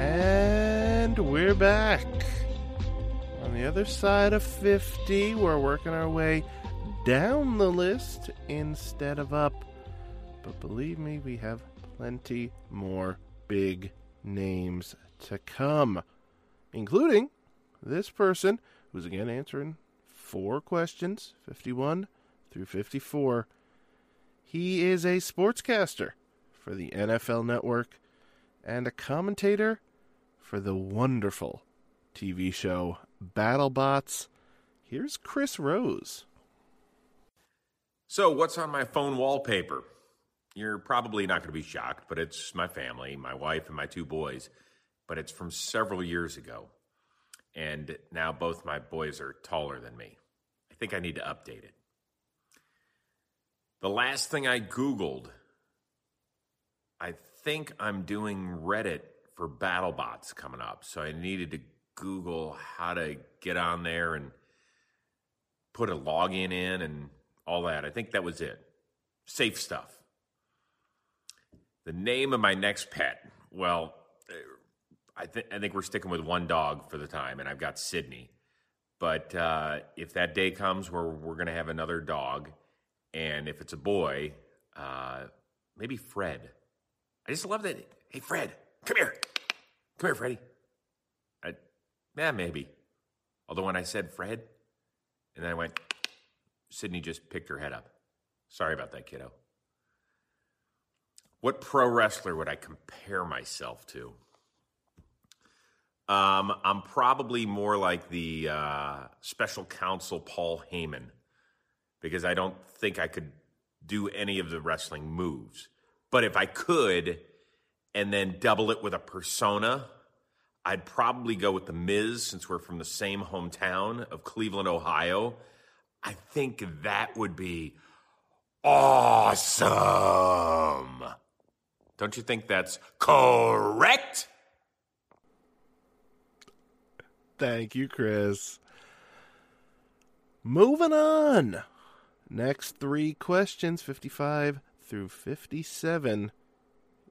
And we're back. On the other side of 50, we're working our way down the list instead of up. But believe me, we have plenty more big names to come, including this person who's again answering 4 questions, 51 through 54. He is a sportscaster for the NFL Network and a commentator for the wonderful TV show BattleBots. Here's Chris Rose. So what's on my phone wallpaper? You're probably not going to be shocked, but it's my family, my wife and my 2 boys. But it's from several years ago. And now both my boys are taller than me. I think I need to update it. The last thing I Googled, I think I'm doing Reddit for BattleBots coming up. So I needed to Google how to get on there and put a login in and all that. I think that was it. Safe stuff. The name of my next pet. Well, I think we're sticking with one dog for the time, and I've got Sydney. But if that day comes where we're going to have another dog, and if it's a boy, maybe Fred. I just love that. Hey, Fred. Come here. Come here, Freddy. Maybe. Although when I said Fred, and then I went, Sydney just picked her head up. Sorry about that, kiddo. What pro wrestler would I compare myself to? I'm probably more like the special counsel Paul Heyman, because I don't think I could do any of the wrestling moves. But if I could, and then double it with a persona, I'd probably go with The Miz, since we're from the same hometown of Cleveland, Ohio. I think that would be awesome. Don't you think that's correct? Thank you, Chris. Moving on. Next three questions, 55 through 57.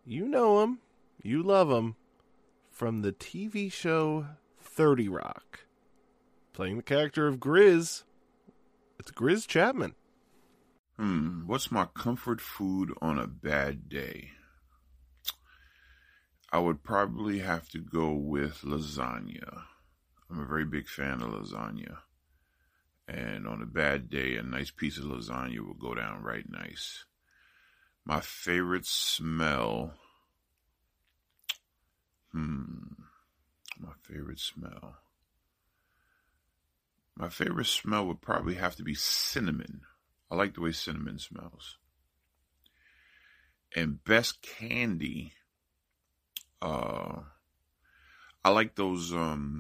You know them. You love them. From the TV show 30 Rock. Playing the character of Grizz, it's Grizz Chapman. What's my comfort food on a bad day? I would probably have to go with lasagna. I'm a very big fan of lasagna. And on a bad day, a nice piece of lasagna will go down right nice. My favorite smell. My favorite smell. My favorite smell would probably have to be cinnamon. I like the way cinnamon smells. And best candy. I like those, the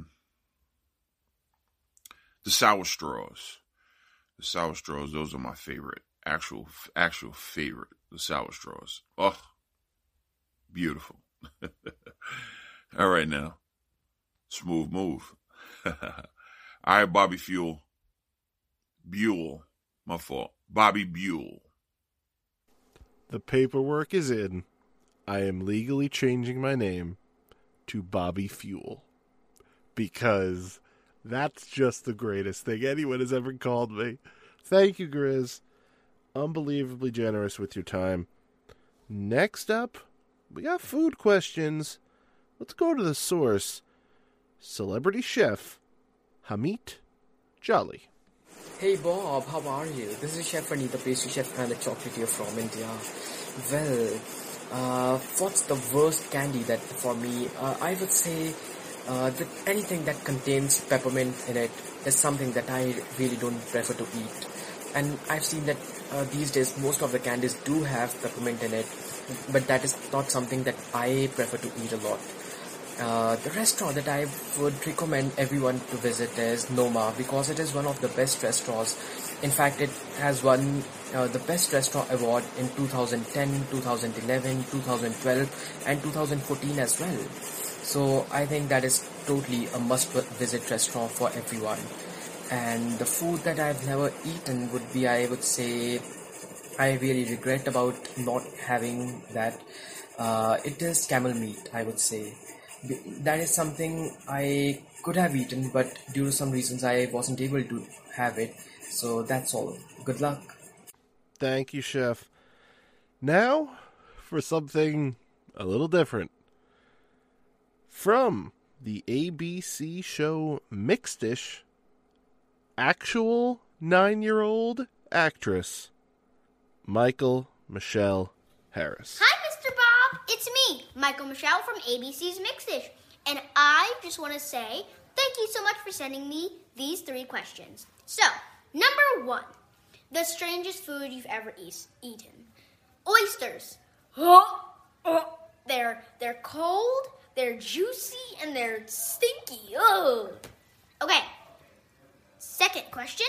sour straws. The sour straws, those are my favorite. Actual favorite. The sour straws. Oh, beautiful. All right now. Smooth move. All right, Bobby Fuel. Buell. My fault. Bobby Buell. The paperwork is in. I am legally changing my name to Bobby Fuel. Because that's just the greatest thing anyone has ever called me. Thank you, Grizz. Unbelievably generous with your time. Next up, we got food questions. Let's go to the source. Celebrity chef Hamit Jolly. Hey Bob, how are you? This is Chef Anita, pastry chef and a chocolatier from India. Well, what's the worst candy that for me? I would say that anything that contains peppermint in it is something that I really don't prefer to eat. And I've seen that these days most of the candies do have peppermint in it, but that is not something that I prefer to eat a lot. The restaurant that I would recommend everyone to visit is Noma, because it is one of the best restaurants. In fact, it has won the Best Restaurant Award in 2010, 2011, 2012 and 2014 as well. So I think that is totally a must-visit restaurant for everyone. And the food that I've never eaten would be, I would say, I really regret about not having that. It is camel meat, I would say. That is something I could have eaten, but due to some reasons I wasn't able to have it. So that's all. Good luck. Thank you, Chef. Now for something a little different. From the ABC show Mixedish, actual 9-year-old actress Michael Michele Harris. Hi, Mr. Bob. It's me, Michael Michele from ABC's Mixedish. And I just want to say thank you so much for sending me these three questions. So, number one, the strangest food you've ever eaten. Oysters. They're cold, they're juicy, and they're stinky. Ugh. Okay, second question,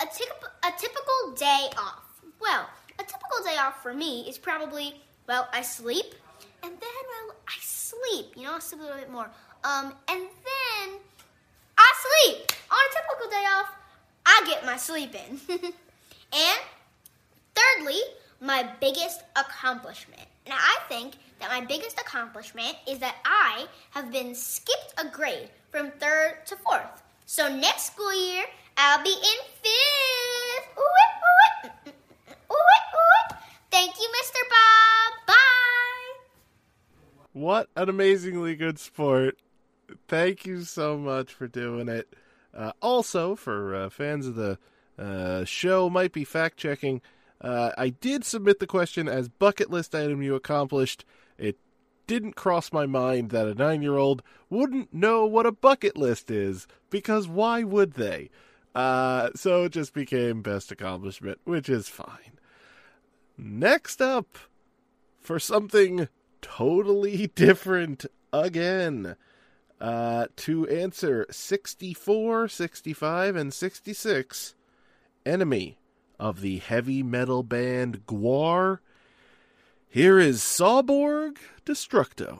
a typical day off. Well, a typical day off for me is probably, well, I sleep, and then, well, I sleep. You know, I'll sleep a little bit more. And then I sleep. On a typical day off, I get my sleep in. And thirdly, my biggest accomplishment. Now, I think that my biggest accomplishment is that I have been skipped a grade from 3rd to 4th. So next school year, I'll be in 5th. Ooh, ooh, ooh. Thank you, Mr. Bob. Bye. What an amazingly good sport. Thank you so much for doing it. Also, for fans of the show, might be fact-checking, I did submit the question as bucket list item you accomplished. It didn't cross my mind that a 9-year-old wouldn't know what a bucket list is, because why would they? So it just became best accomplishment, which is fine. Next up, for something totally different again, to answer 64, 65, and 66, enemy of the heavy metal band Gwar, here is Sawborg Destructo.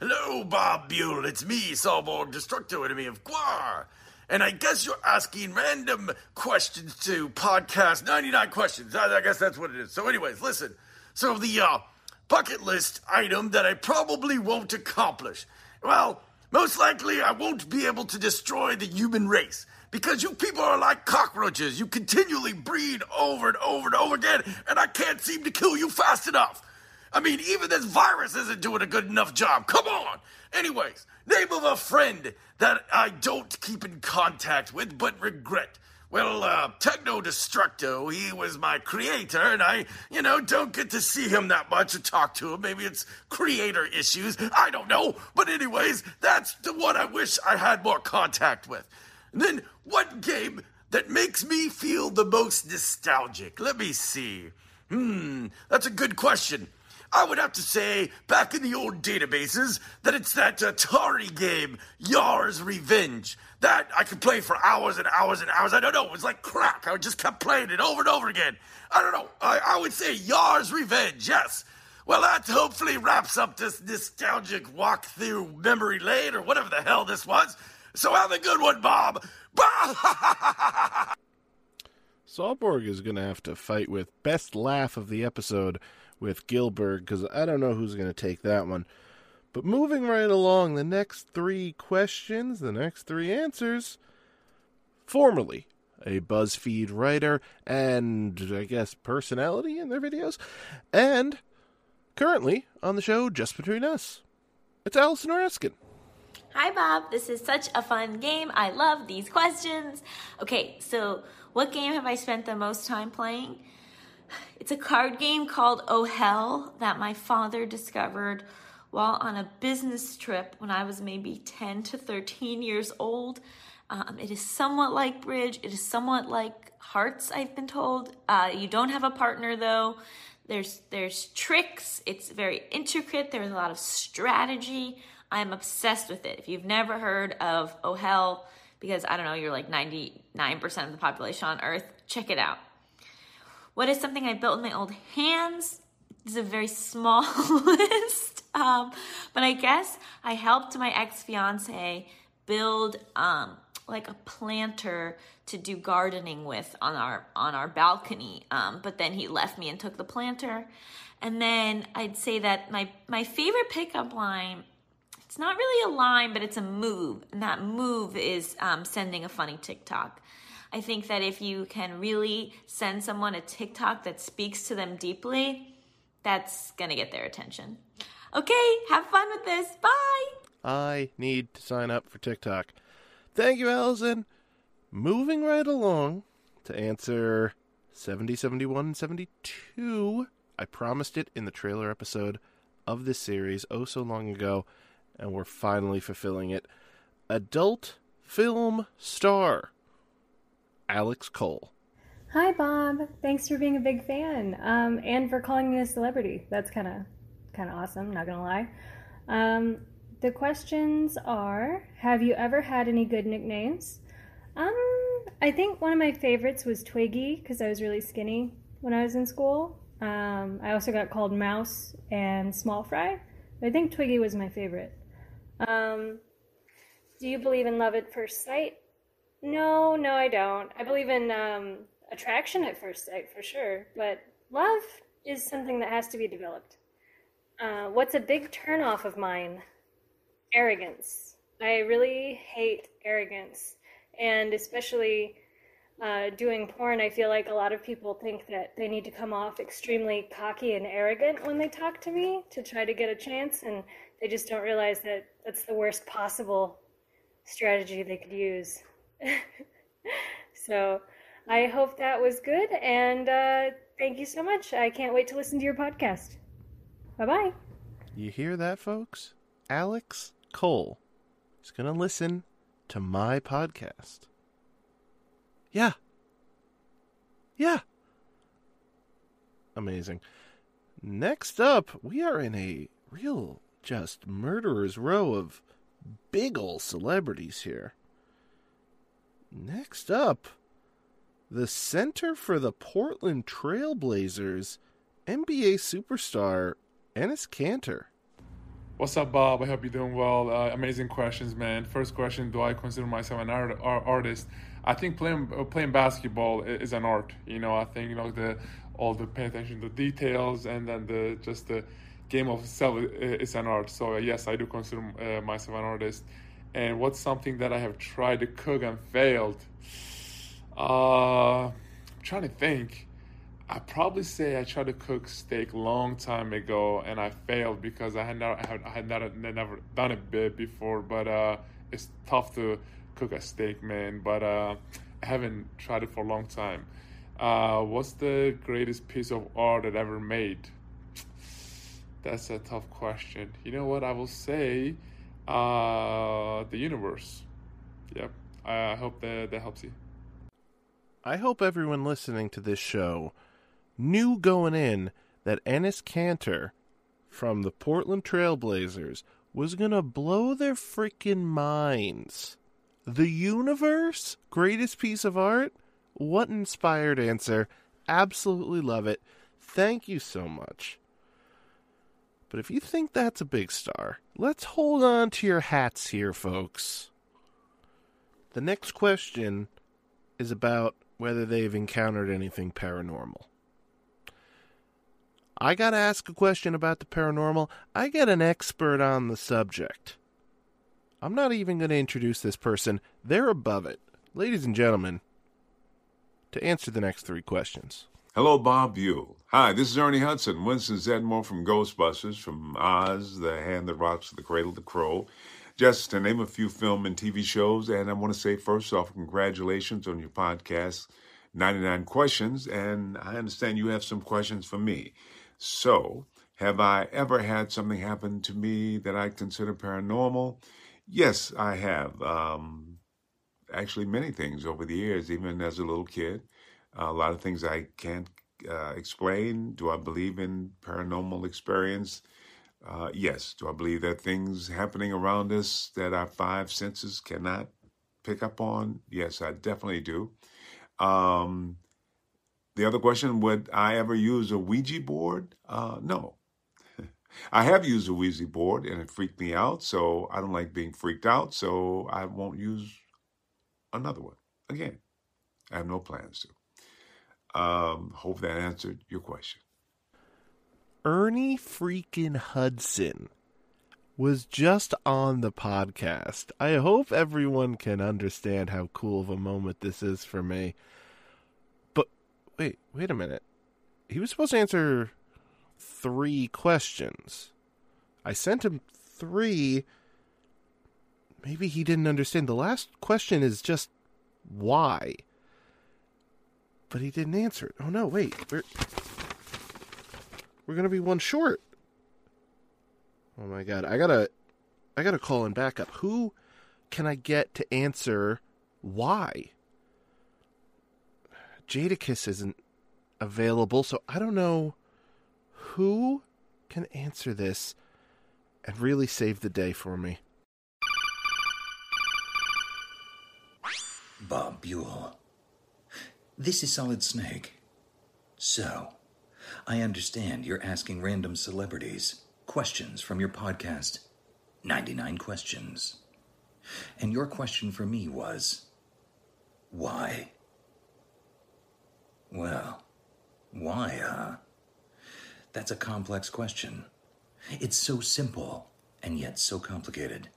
Hello, Bob Buell, it's me, Sawborg Destructo, enemy of Guar. And I guess you're asking random questions to podcast 99 questions. I guess that's what it is. So anyways, listen. So the bucket list item that I probably won't accomplish. Well, most likely I won't be able to destroy the human race. Because you people are like cockroaches. You continually breed over and over and over again, and I can't seem to kill you fast enough. I mean, even this virus isn't doing a good enough job. Come on! Anyways, name of a friend that I don't keep in contact with but regret. Well, Techno Destructo, he was my creator, and I, don't get to see him that much or talk to him. Maybe it's creator issues. I don't know. But anyways, that's the one I wish I had more contact with. And then, what game that makes me feel the most nostalgic? Let me see. That's a good question. I would have to say, back in the old databases, that it's that Atari game, Yar's Revenge. That I could play for hours and hours and hours. I don't know, it was like crack. I just kept playing it over and over again. I don't know, I would say Yar's Revenge, yes. Well, that hopefully wraps up this nostalgic walk through memory lane, or whatever the hell this was. So have a good one, Bob. Sawborg is going to have to fight with best laugh of the episode with Goldberg, because I don't know who's going to take that one. But moving right along, the next three questions, the next three answers. Formerly a BuzzFeed writer and, I guess, personality in their videos. And currently on the show Just Between Us, it's Allison Raskin. Hi, Bob. This is such a fun game. I love these questions. Okay, so what game have I spent the most time playing? It's a card game called Oh Hell that my father discovered while on a business trip when I was maybe 10 to 13 years old. It is somewhat like Bridge. It is somewhat like Hearts, I've been told. You don't have a partner, though. There's tricks. It's very intricate. There's a lot of strategy. I'm obsessed with it. If you've never heard of Oh Hell, because, I don't know, you're like 99% of the population on Earth, check it out. What is something I built with my old hands? This is a very small list, but I guess I helped my ex-fiance build like a planter to do gardening with on our balcony, but then he left me and took the planter. And then I'd say that my favorite pickup line, it's not really a line, but it's a move. And that move is sending a funny TikTok. I think that if you can really send someone a TikTok that speaks to them deeply, that's going to get their attention. Okay, have fun with this. Bye! I need to sign up for TikTok. Thank you, Allison. Moving right along to answer 70, 71, and 72. I promised it in the trailer episode of this series oh so long ago. And we're finally fulfilling it. Adult film star, Alex Cole. Hi, Bob. Thanks for being a big fan and for calling me a celebrity. That's kind of awesome, not going to lie. The questions are, have you ever had any good nicknames? I think one of my favorites was Twiggy, because I was really skinny when I was in school. I also got called Mouse and Small Fry. I think Twiggy was my favorite. Do you believe in love at first sight? No, I don't. I believe in attraction at first sight, for sure. But love is something that has to be developed. What's a big turnoff of mine? Arrogance. I really hate arrogance. And especially doing porn, I feel like a lot of people think that they need to come off extremely cocky and arrogant when they talk to me to try to get a chance. And they just don't realize that that's the worst possible strategy they could use. So I hope that was good. And thank you so much. I can't wait to listen to your podcast. Bye-bye. You hear that, folks? Alex Cole is going to listen to my podcast. Yeah. Amazing. Next up, we are in a real just murderer's row of big ol' celebrities here. Next up, the center for the Portland Trail Blazers, NBA superstar Enes Kanter. What's up, Bob? I hope you're doing well. Amazing questions, man. First question, do I consider myself an artist? I think playing basketball is an art. You know, I think, you know, all the pay attention to details and then the game of itself is an art. So yes, I do consider myself an artist. And what's something that I have tried to cook and failed? I'm trying to think. I probably say I tried to cook steak long time ago and I failed because I had never done it before. But it's tough to cook a steak, man. But I haven't tried it for a long time. What's the greatest piece of art that I ever made? That's a tough question. You know what? I will say the universe. Yep. I hope that helps you. I hope everyone listening to this show knew going in that Enes Kanter from the Portland Trailblazers was going to blow their freaking minds. The universe? Greatest piece of art? What an inspired answer. Absolutely love it. Thank you so much. But if you think that's a big star, let's hold on to your hats here, folks. The next question is about whether they've encountered anything paranormal. I got to ask a question about the paranormal. I get an expert on the subject. I'm not even going to introduce this person. They're above it. Ladies and gentlemen, to answer the next three questions. Hello, Bob Buell. Hi, this is Ernie Hudson, Winston Zeddemore from Ghostbusters, from Oz, The Hand That Rocks the Cradle, The Crow, just to name a few film and TV shows. And I want to say, first off, congratulations on your podcast, 99 Questions. And I understand you have some questions for me. So, have I ever had something happen to me that I consider paranormal? Yes, I have. Actually, many things over the years, even as a little kid. A lot of things I can't explain. Do I believe in paranormal experience? Yes. Do I believe that things happening around us that our five senses cannot pick up on? Yes, I definitely do. The other question, would I ever use a Ouija board? No. I have used a Ouija board and it freaked me out, so I don't like being freaked out, so I won't use another one. Again, I have no plans to. Hope that answered your question. Ernie freaking Hudson was just on the podcast. I hope everyone can understand how cool of a moment this is for me. But wait a minute. He was supposed to answer three questions. I sent him three. Maybe he didn't understand. The last question is just why. But he didn't answer it. Oh, no, wait. We're going to be one short. Oh, my God. I gotta call in backup. Who can I get to answer why? Jadakiss isn't available, so I don't know who can answer this and really save the day for me. Bob Buell. This is Solid Snake. So, I understand you're asking random celebrities questions from your podcast, 99 Questions. And your question for me was, why? Well, why, That's a complex question. It's so simple, and yet so complicated.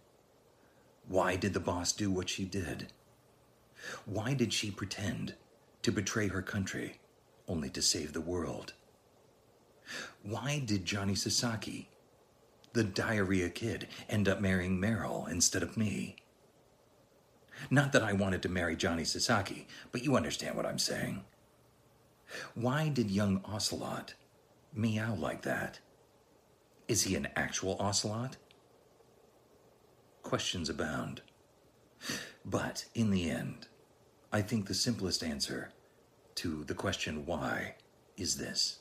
Why did the boss do what she did? Why did she pretend to betray her country, only to save the world? Why did Johnny Sasaki, the diarrhea kid, end up marrying Meryl instead of me? Not that I wanted to marry Johnny Sasaki, but you understand what I'm saying. Why did young Ocelot meow like that? Is he an actual ocelot? Questions abound. But in the end, I think the simplest answer to the question why is this.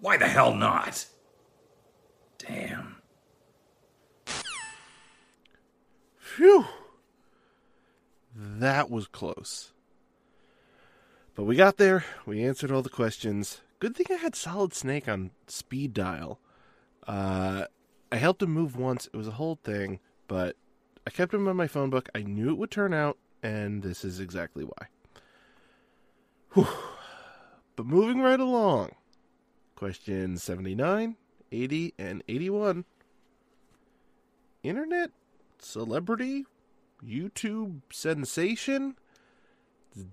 Why the hell not? Damn. Phew. That was close. But we got there. We answered all the questions. Good thing I had Solid Snake on speed dial. I helped him move once. It was a whole thing, but I kept him in my phone book. I knew it would turn out, and this is exactly why. Whew. But moving right along. Questions 79, 80, and 81. Internet celebrity, YouTube sensation,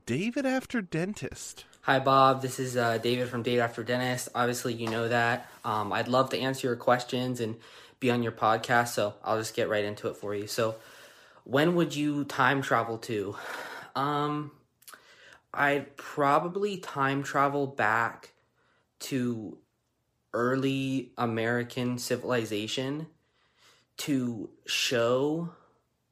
David After Dentist. Hi, Bob. This is David from David After Dentist. Obviously, you know that. I'd love to answer your questions and be on your podcast, so I'll just get right into it for you. So when would you time travel to? I'd probably time travel back to early American civilization to show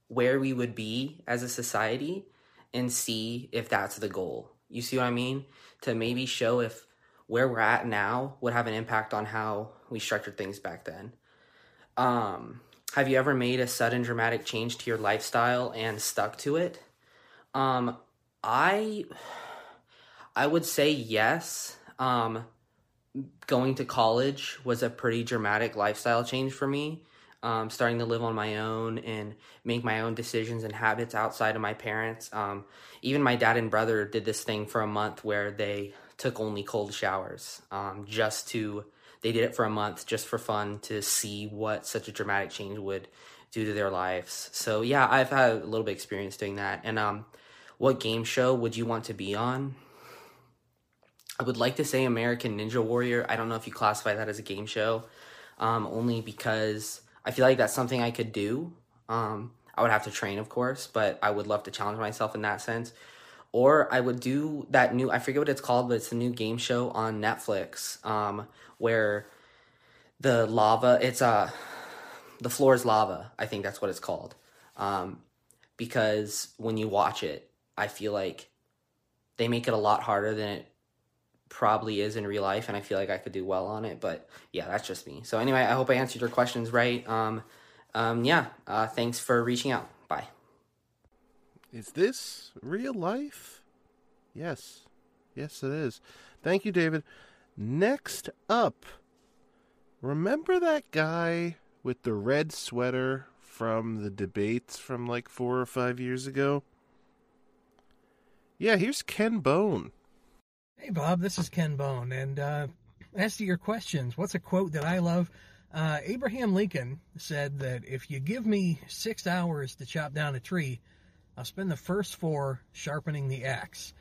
where we would be as a society and see if that's the goal. You see what I mean? To maybe show if where we're at now would have an impact on how we structured things back then. Have you ever made a sudden dramatic change to your lifestyle and stuck to it? I would say yes. Going to college was a pretty dramatic lifestyle change for me. Starting to live on my own and make my own decisions and habits outside of my parents. Even my dad and brother did this thing for a month where they took only cold showers. They did it for a month just for fun to see what such a dramatic change would do to their lives. So yeah, I've had a little bit of experience doing that. And what game show would you want to be on? I would like to say American Ninja Warrior. I don't know if you classify that as a game show, only because I feel like that's something I could do. I would have to train, of course, but I would love to challenge myself in that sense. Or I would do that new, I forget what it's called, but it's a new game show on Netflix where the lava, the floor is lava. I think that's what it's called. Because when you watch it, I feel like they make it a lot harder than it probably is in real life, and I feel like I could do well on it. But yeah, that's just me. So anyway, I hope I answered your questions right. Thanks for reaching out. Bye. Is this real life? Yes. Yes, it is. Thank you, David. Next up, remember that guy with the red sweater from the debates from like 4 or 5 years ago? Yeah, here's Ken Bone. Hey, Bob, this is Ken Bone. And as to your questions, what's a quote that I love? Abraham Lincoln said that if you give me 6 hours to chop down a tree, I'll spend the first 4 sharpening the axe.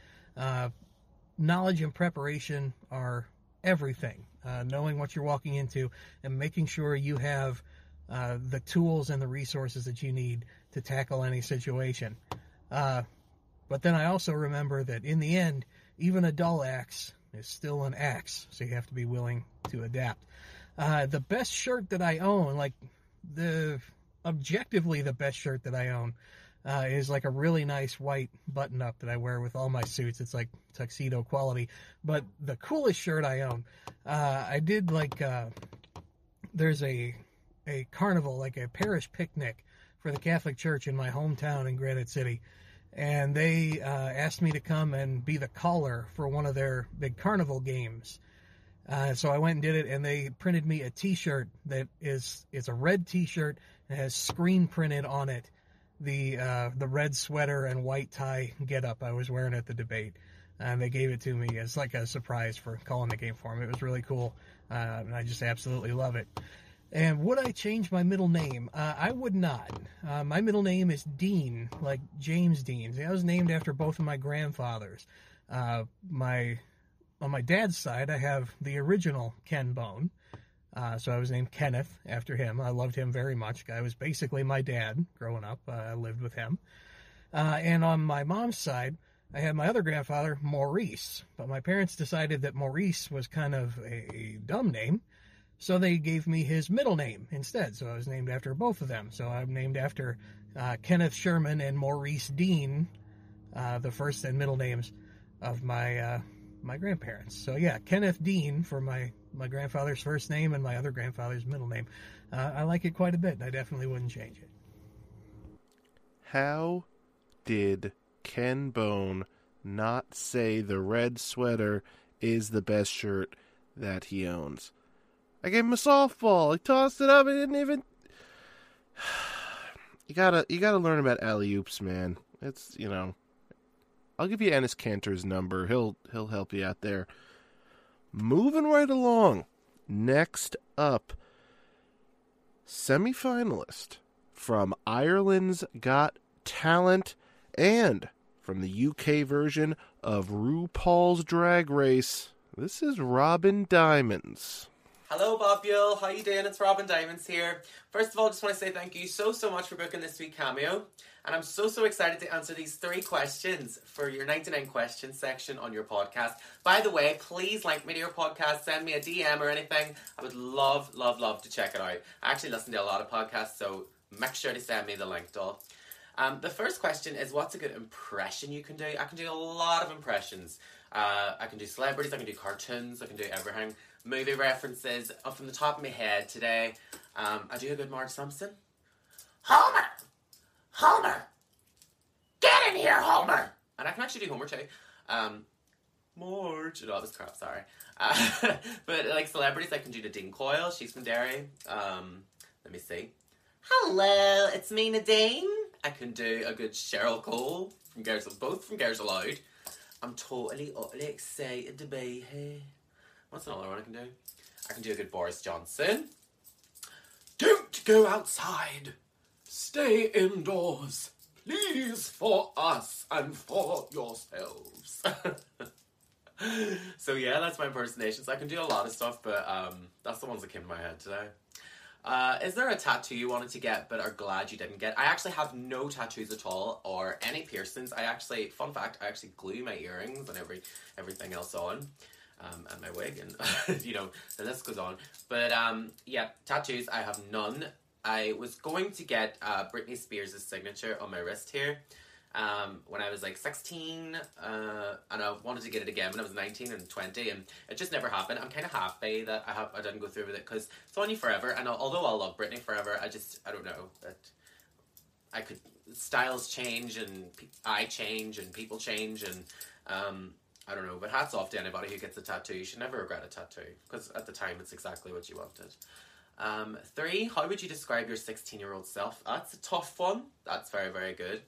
Knowledge and preparation are everything. Knowing what you're walking into and making sure you have the tools and the resources that you need to tackle any situation. But then I also remember that in the end, even a dull axe is still an axe, so you have to be willing to adapt. The best shirt that I own, objectively the best shirt that I own, is like a really nice white button-up that I wear with all my suits. It's like tuxedo quality. But the coolest shirt I own, there's a carnival, like a parish picnic for the Catholic Church in my hometown in Granite City. And they asked me to come and be the caller for one of their big carnival games. So I went and did it, and they printed me a T-shirt that it's a red T-shirt and has screen printed on it the red sweater and white tie getup I was wearing at the debate, and they gave it to me as like a surprise for calling the game for him. It was really cool, and I just absolutely love it. And would I change my middle name? I would not. My middle name is Dean, like James Dean. I was named after both of my grandfathers. On my dad's side, I have the original Ken Bone. So I was named Kenneth after him. I loved him very much. I was basically my dad growing up. I lived with him. And on my mom's side, I had my other grandfather, Maurice. But my parents decided that Maurice was kind of a dumb name, so they gave me his middle name instead. So I was named after both of them. So I'm named after Kenneth Sherman and Maurice Dean, the first and middle names of my grandparents. So yeah, Kenneth Dean for my grandfather's first name and my other grandfather's middle name. I like it quite a bit, and I definitely wouldn't change it. How did Ken Bone not say the red sweater is the best shirt that he owns? I gave him a softball. I tossed it up. I didn't even. You gotta learn about alley-oops, man. It's, you know. I'll give you Enes Kanter's number. He'll help you out there. Moving right along. Next up, semi-finalist from Ireland's Got Talent and from the UK version of RuPaul's Drag Race. This is Robin Diamonds. Hello, Bob Yule. How you doing? It's Robin Diamonds here. First of all, just want to say thank you so much for booking this week's cameo. And I'm so excited to answer these three questions for your 99 questions section on your podcast. By the way, please link me to your podcast, send me a DM or anything. I would love to check it out. I actually listen to a lot of podcasts, so make sure to send me the link, doll. The first question is, what's a good impression you can do? I can do a lot of impressions. I can do celebrities, I can do cartoons, I can do everything. Movie references. Up from the top of my head today, I do a good Marge Simpson. Homer! Homer! Get in here, Homer! And I can actually do Homer too. Marge. And all this crap, sorry. But like celebrities, I can do Nadine Coyle. She's from Derry. Let me see. Hello, it's me, Nadine. I can do a good Cheryl Cole, from Girls, both from Girls Aloud. I'm totally excited to be here. What's another one I can do? I can do a good Boris Johnson. Don't go outside. Stay indoors. Please, for us and for yourselves. So yeah, that's my impersonations. I can do a lot of stuff, but that's the ones that came to my head today. Is there a tattoo you wanted to get but are glad you didn't get? I actually have no tattoos at all or any piercings. Fun fact, I actually glue my earrings and everything else on. And my wig, and you know, the list goes on. But yeah, tattoos, I have none. I was going to get Britney Spears' signature on my wrist here when I was like 16, and I wanted to get it again when I was 19 and 20, and it just never happened. I'm kind of happy that I didn't go through with it, because it's on you forever, and although I'll love Britney forever, I don't know, that I could, styles change, and I change, and people change, and I don't know, but hats off to anybody who gets a tattoo. You should never regret a tattoo, because at the time it's exactly what you wanted. 3, how would you describe your 16-year-old self? That's a tough one. That's very, very good.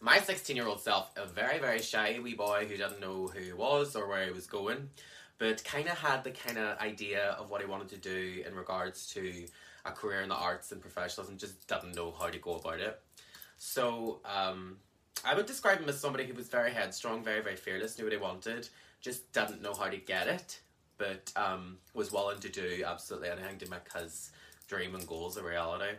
My 16-year-old self, a very, very shy wee boy who didn't know who he was or where he was going, but kind of had the kind of idea of what he wanted to do in regards to a career in the arts and professionals, and just didn't know how to go about it. So, I would describe him as somebody who was very headstrong, very, very fearless, knew what he wanted, just didn't know how to get it, but was willing to do absolutely anything to make his dream and goals a reality.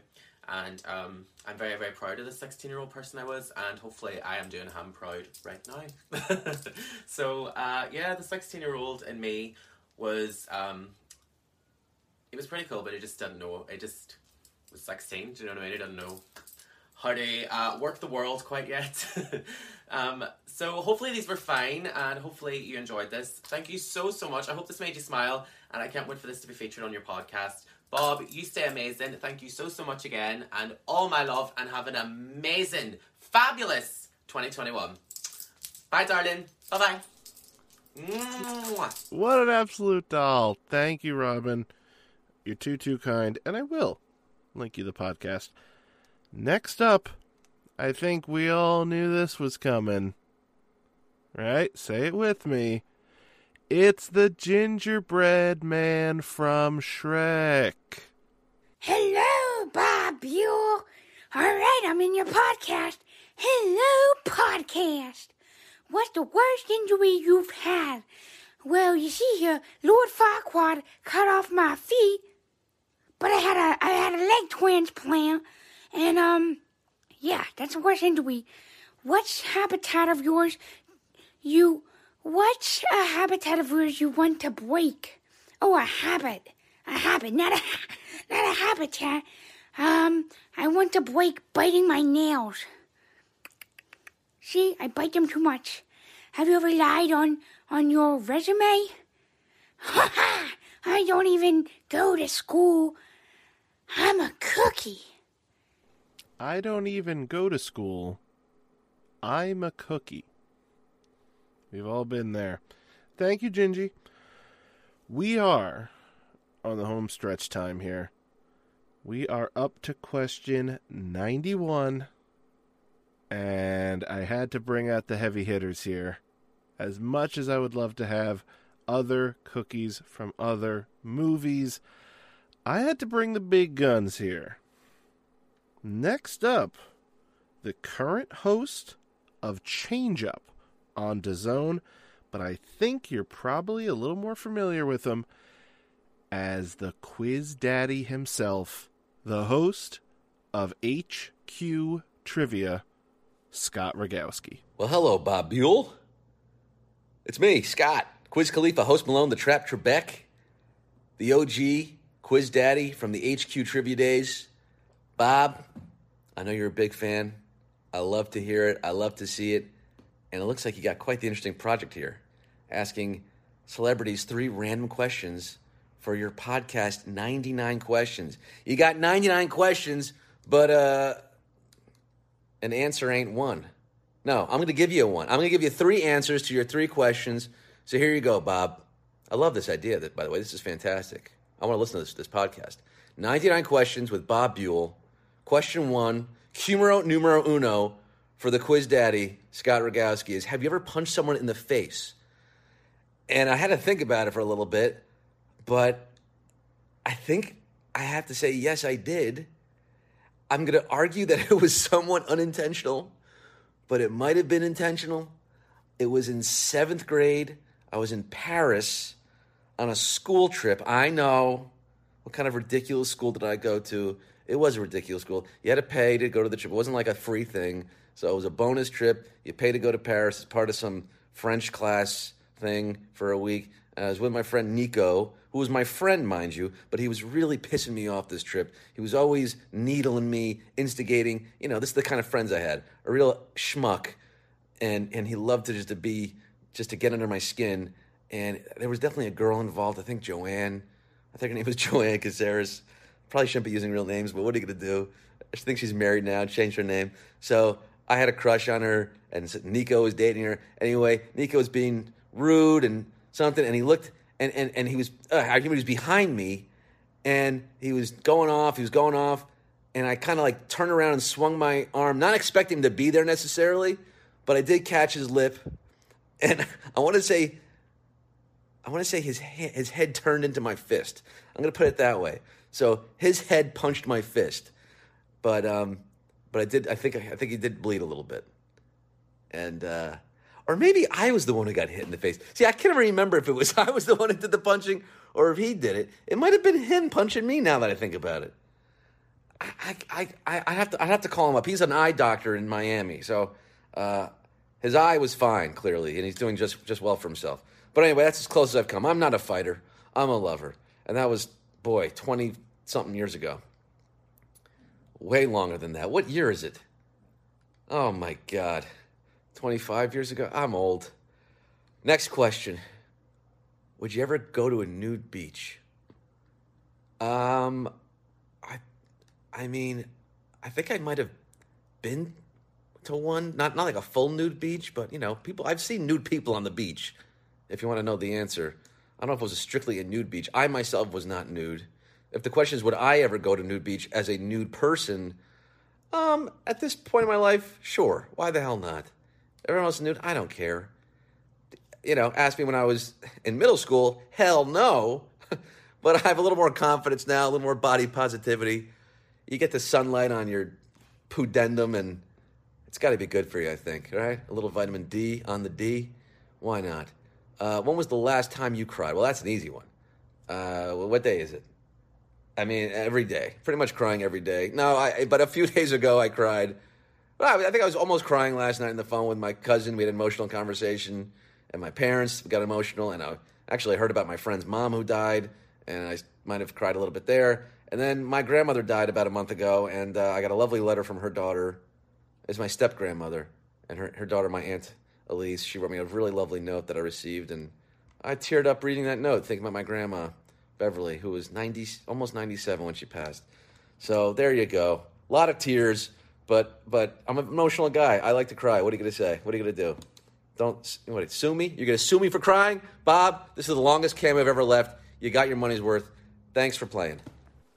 And I'm very, very proud of the 16-year-old person I was, and hopefully I am doing him proud right now. So, yeah, the 16-year-old in me was, it was pretty cool, but I just didn't know. I just was 16, do you know what I mean? I didn't know how to work the world quite yet. So hopefully these were fine, and hopefully you enjoyed this. Thank you so much. I hope this made you smile, and I can't wait for this to be featured on your podcast. Bob, you stay amazing. Thank you so much again, and all my love, and have an amazing, fabulous 2021. Bye, darling. Bye-bye. Mwah. What an absolute doll. Thank you, Robin. You're too kind, and I will link you the podcast. Next up, I think we all knew this was coming. Right? Say it with me. It's the Gingerbread Man from Shrek. Hello, Bob Buell. All right, I'm in your podcast. Hello, podcast. What's the worst injury you've had? Well, you see here, Lord Farquaad cut off my feet, but I had a leg transplant. And, yeah, that's the worst injury. What's a habitat of yours you want to break? Oh, a habit, not a habitat. I want to break biting my nails. See, I bite them too much. Have you ever lied on your resume? Ha ha! I don't even go to school. I'm a cookie. I don't even go to school. I'm a cookie. We've all been there. Thank you, Gingy. We are on the home stretch time here. We are up to question 91. And I had to bring out the heavy hitters here. As much as I would love to have other cookies from other movies, I had to bring the big guns here. Next up, the current host of Change Up on DAZN, but I think you're probably a little more familiar with him as the Quiz Daddy himself, the host of HQ Trivia, Scott Rogowski. Well, hello, Bob Buell. It's me, Scott, Quiz Khalifa, Host Malone, The Trap Trebek, the OG Quiz Daddy from the HQ Trivia days. Bob, I know you're a big fan. I love to hear it. I love to see it. And it looks like you got quite the interesting project here, asking celebrities 3 random questions for your podcast, 99 Questions. You got 99 questions, but an answer ain't one. No, I'm going to give you a one. I'm going to give you 3 answers to your 3 questions. So here you go, Bob. I love this idea, by the way. This is fantastic. I want to listen to this podcast. 99 Questions with Bob Buell. Question 1, numero uno for the Quiz Daddy, Scott Rogowski, is, have you ever punched someone in the face? And I had to think about it for a little bit, but I think I have to say, yes, I did. I'm going to argue that it was somewhat unintentional, but it might have been intentional. It was in 7th grade. I was in Paris on a school trip. I know. What kind of ridiculous school did I go to? It was a ridiculous school. You had to pay to go to the trip. It wasn't like a free thing. So it was a bonus trip. You pay to go to Paris as part of some French class thing for a week. And I was with my friend Nico, who was my friend, mind you, but he was really pissing me off this trip. He was always needling me, instigating. You know, this is the kind of friends I had. A real schmuck. And he loved to just to get under my skin. And there was definitely a girl involved. I think her name was Joanne Caceres. Probably shouldn't be using real names, but what are you going to do? I think she's married now, changed her name. So I had a crush on her, and Nico was dating her. Anyway, Nico was being rude and something, and he looked, and he was, I remember he was behind me, and he was going off, and I kind of like turned around and swung my arm, not expecting him to be there necessarily, but I did catch his lip, and I want to say his head turned into my fist. I'm going to put it that way. So his head punched my fist, but I think he did bleed a little bit, and or maybe I was the one who got hit in the face. See, I can't remember if it was I was the one who did the punching or if he did it. It might have been him punching me. Now that I think about it, I have to call him up. He's an eye doctor in Miami, so his eye was fine clearly, and he's doing just well for himself. But anyway, that's as close as I've come. I'm not a fighter. I'm a lover, and that was. Boy, 20-something years ago. Way longer than that. What year is it? Oh, my God. 25 years ago? I'm old. Next question. Would you ever go to a nude beach? I mean, I think I might have been to one. Not like a full nude beach, but, you know, people. I've seen nude people on the beach, if you want to know the answer. I don't know if it was strictly a nude beach. I myself was not nude. If the question is, would I ever go to nude beach as a nude person? At this point in my life, sure. Why the hell not? Everyone else is nude. I don't care. You know, ask me when I was in middle school. Hell no. But I have a little more confidence now, a little more body positivity. You get the sunlight on your pudendum, and it's got to be good for you, I think, right? A little vitamin D on the D. Why not? When was the last time you cried? Well, that's an easy one. What day is it? I mean, every day. Pretty much crying every day. No, but a few days ago I cried. Well, I think I was almost crying last night on the phone with my cousin. We had an emotional conversation. And my parents got emotional. And I actually heard about my friend's mom who died. And I might have cried a little bit there. And then my grandmother died about a month ago. And I got a lovely letter from her daughter. It's my step-grandmother. And her daughter, my aunt Elise, she wrote me a really lovely note that I received, and I teared up reading that note, thinking about my grandma, Beverly, who was almost 97 when she passed. So there you go. A lot of tears, but I'm an emotional guy. I like to cry. What are you going to say? What are you going to do? Don't sue me? You're going to sue me for crying? Bob, this is the longest cam I've ever left. You got your money's worth. Thanks for playing.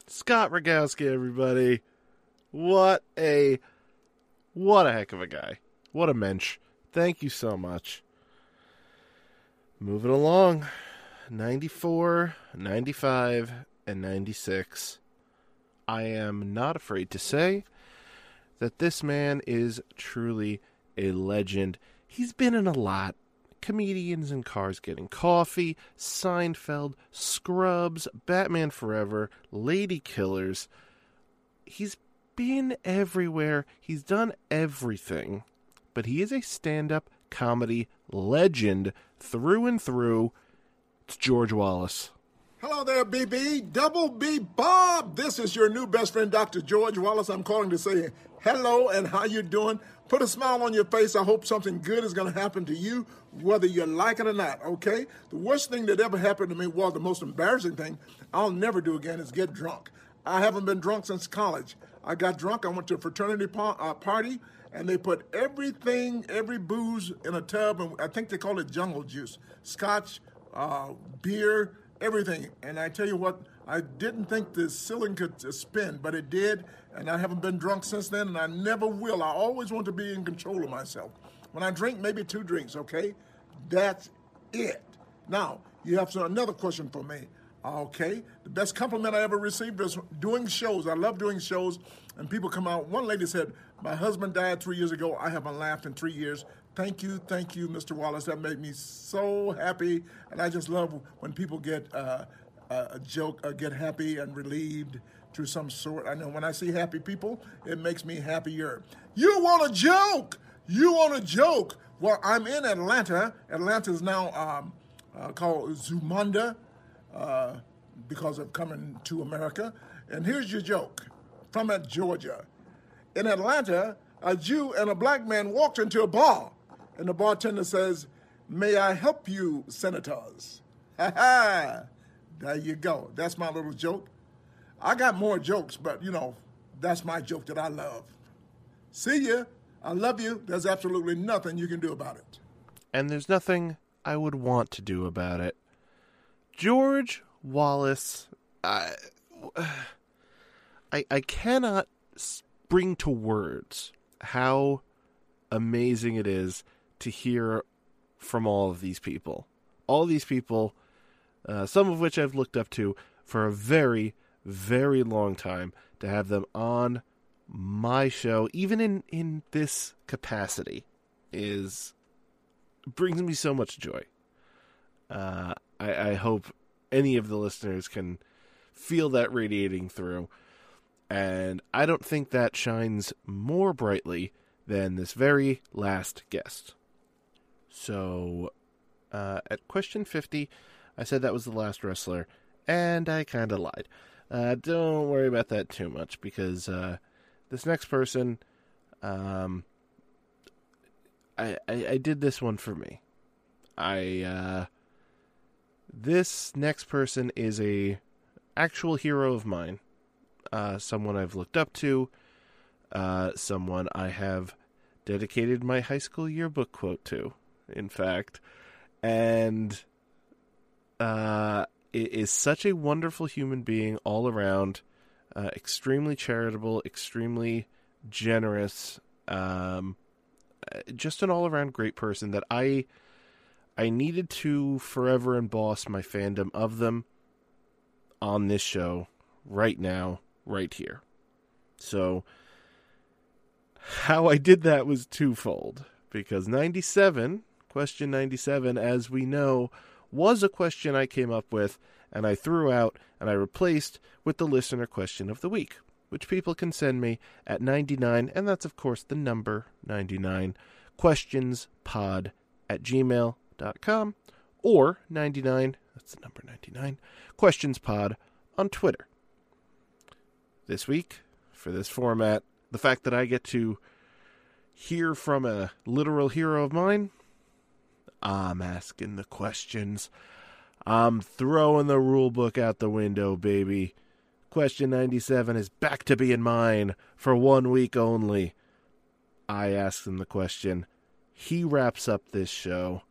Scott Rogowski, everybody. What a heck of a guy. What a mensch. Thank you so much. Moving along. 94, 95, and 96. I am not afraid to say that this man is truly a legend. He's been in a lot. Comedians in Cars Getting Coffee, Seinfeld, Scrubs, Batman Forever, Lady Killers. He's been everywhere. He's done everything. But he is a stand-up comedy legend through and through. It's George Wallace. Hello there, BB. Double B Bob. This is your new best friend, Dr. George Wallace. I'm calling to say hello and how you doing. Put a smile on your face. I hope something good is going to happen to you, whether you like it or not, okay? The worst thing that ever happened to me, well, the most embarrassing thing I'll never do again is get drunk. I haven't been drunk since college. I got drunk. I went to a fraternity party, and they put everything, every booze in a tub, and I think they call it jungle juice, scotch, beer, everything. And I tell you what, I didn't think the ceiling could spin, but it did, and I haven't been drunk since then, and I never will. I always want to be in control of myself. When I drink, maybe two drinks, okay? That's it. Now, you have another question for me, okay? The best compliment I ever received is doing shows. I love doing shows, and people come out. One lady said, my husband died 3 years ago. I haven't laughed in 3 years. Thank you, Mr. Wallace. That made me so happy, and I just love when people get a joke, get happy and relieved to some sort. I know when I see happy people, it makes me happier. You want a joke? You want a joke? Well, I'm in Atlanta. Atlanta's now called Zumunda because of Coming to America. And here's your joke from Georgia. In Atlanta, a Jew and a black man walked into a bar, and the bartender says, may I help you, senators? Ha-ha! There you go. That's my little joke. I got more jokes, but, you know, that's my joke that I love. See ya. I love you. There's absolutely nothing you can do about it. And there's nothing I would want to do about it. George Wallace, I cannot bring to words how amazing it is to hear from all of these people. All these people, some of which I've looked up to for a very, very long time, to have them on my show, even in this capacity, brings me so much joy. I hope any of the listeners can feel that radiating through. And I don't think that shines more brightly than this very last guest. So, at question 50, I said that was the last wrestler, and I kind of lied. Don't worry about that too much, because this next person, I did this one for me. This next person is an actual hero of mine. Someone I've looked up to, someone I have dedicated my high school yearbook quote to, in fact, and is such a wonderful human being all around, extremely charitable, extremely generous, just an all-around great person that I needed to forever emboss my fandom of them on this show right now. Right here. So how I did that was twofold, because 97, question 97, as we know, was a question I came up with and I threw out and I replaced with the listener question of the week, which people can send me at 99, and that's of course the number 99, questionspod@gmail.com, or 99, that's the number 99, questionspod on Twitter. This week, for this format, the fact that I get to hear from a literal hero of mine, I'm asking the questions. I'm throwing the rule book out the window, baby. Question 97 is back to being mine for 1 week only. I asked him the question. He wraps up this show.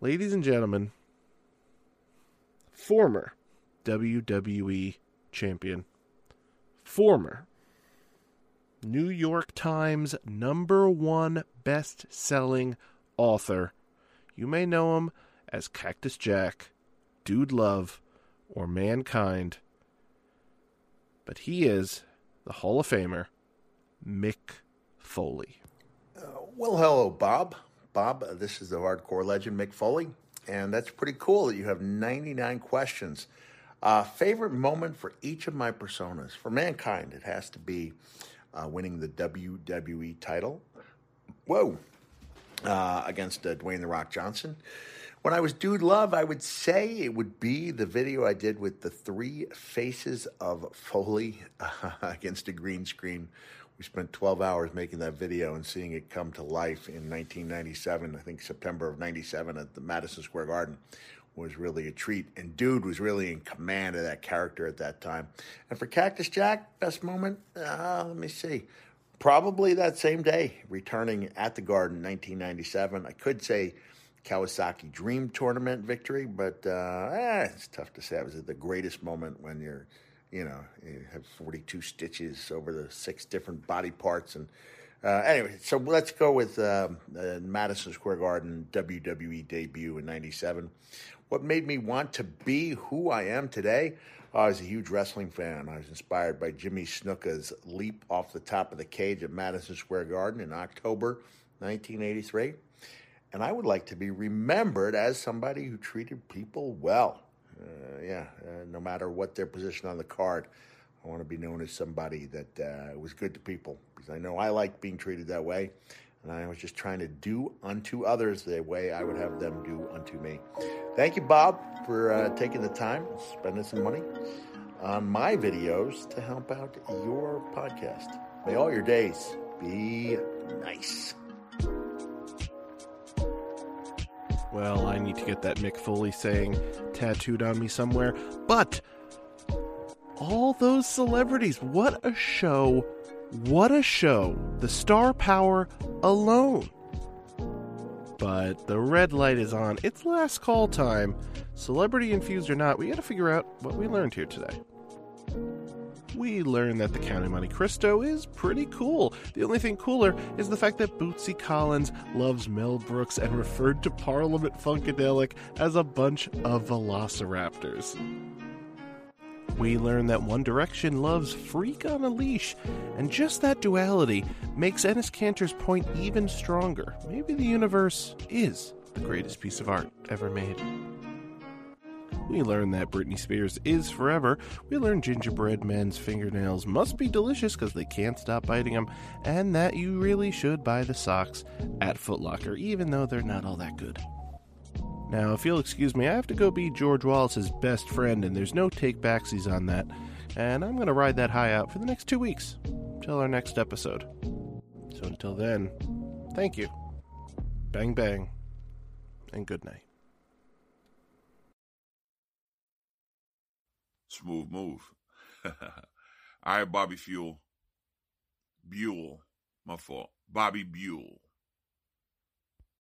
Ladies and gentlemen, former WWE champion, former New York Times #1 best-selling author. You may know him as Cactus Jack, Dude Love, or Mankind. But he is the Hall of Famer, Mick Foley. Well, hello, Bob. Bob, this is the hardcore legend, Mick Foley. And that's pretty cool that you have 99 questions. Favorite moment for each of my personas. For Mankind, it has to be winning the WWE title. Whoa. Against Dwayne The Rock Johnson. When I was Dude Love, I would say it would be the video I did with the three faces of Foley against a green screen. We spent 12 hours making that video and seeing it come to life in 1997. I think September of 97 at the Madison Square Garden was really a treat. And Dude was really in command of that character at that time. And for Cactus Jack, best moment, let me see. Probably that same day, returning at the Garden in 1997. I could say Kawasaki Dream Tournament victory, but it's tough to say. It was the greatest moment when you're... you have 42 stitches over the 6 different body parts. And anyway, so let's go with Madison Square Garden WWE debut in 97. What made me want to be who I am today? I was a huge wrestling fan. I was inspired by Jimmy Snuka's leap off the top of the cage at Madison Square Garden in October 1983. And I would like to be remembered as somebody who treated people well. No matter what their position on the card, I want to be known as somebody that was good to people, because I know I like being treated that way, and I was just trying to do unto others the way I would have them do unto me. Thank you, Bob, for taking the time, spending some money on my videos to help out your podcast. May all your days be nice. Well, I need to get that Mick Foley saying tattooed on me somewhere. But all those celebrities, what a show. What a show. The star power alone. But the red light is on. It's last call time. Celebrity infused or not, we got to figure out what we learned here today. We learned that the Count of Monte Cristo is pretty cool. The only thing cooler is the fact that Bootsy Collins loves Mel Brooks and referred to Parliament Funkadelic as a bunch of velociraptors. We learned that One Direction loves Freak on a Leash, and just that duality makes Enes Kanter's point even stronger. Maybe the universe is the greatest piece of art ever made. We learned that Britney Spears is forever. We learned gingerbread men's fingernails must be delicious because they can't stop biting them. And that you really should buy the socks at Foot Locker, even though they're not all that good. Now, if you'll excuse me, I have to go be George Wallace's best friend, and there's no take-backsies on that. And I'm going to ride that high out for the next 2 weeks, till our next episode. So until then, thank you. Bang, bang, and good night. Smooth move. All right, Bobby Buell. My fault. Bobby Buell.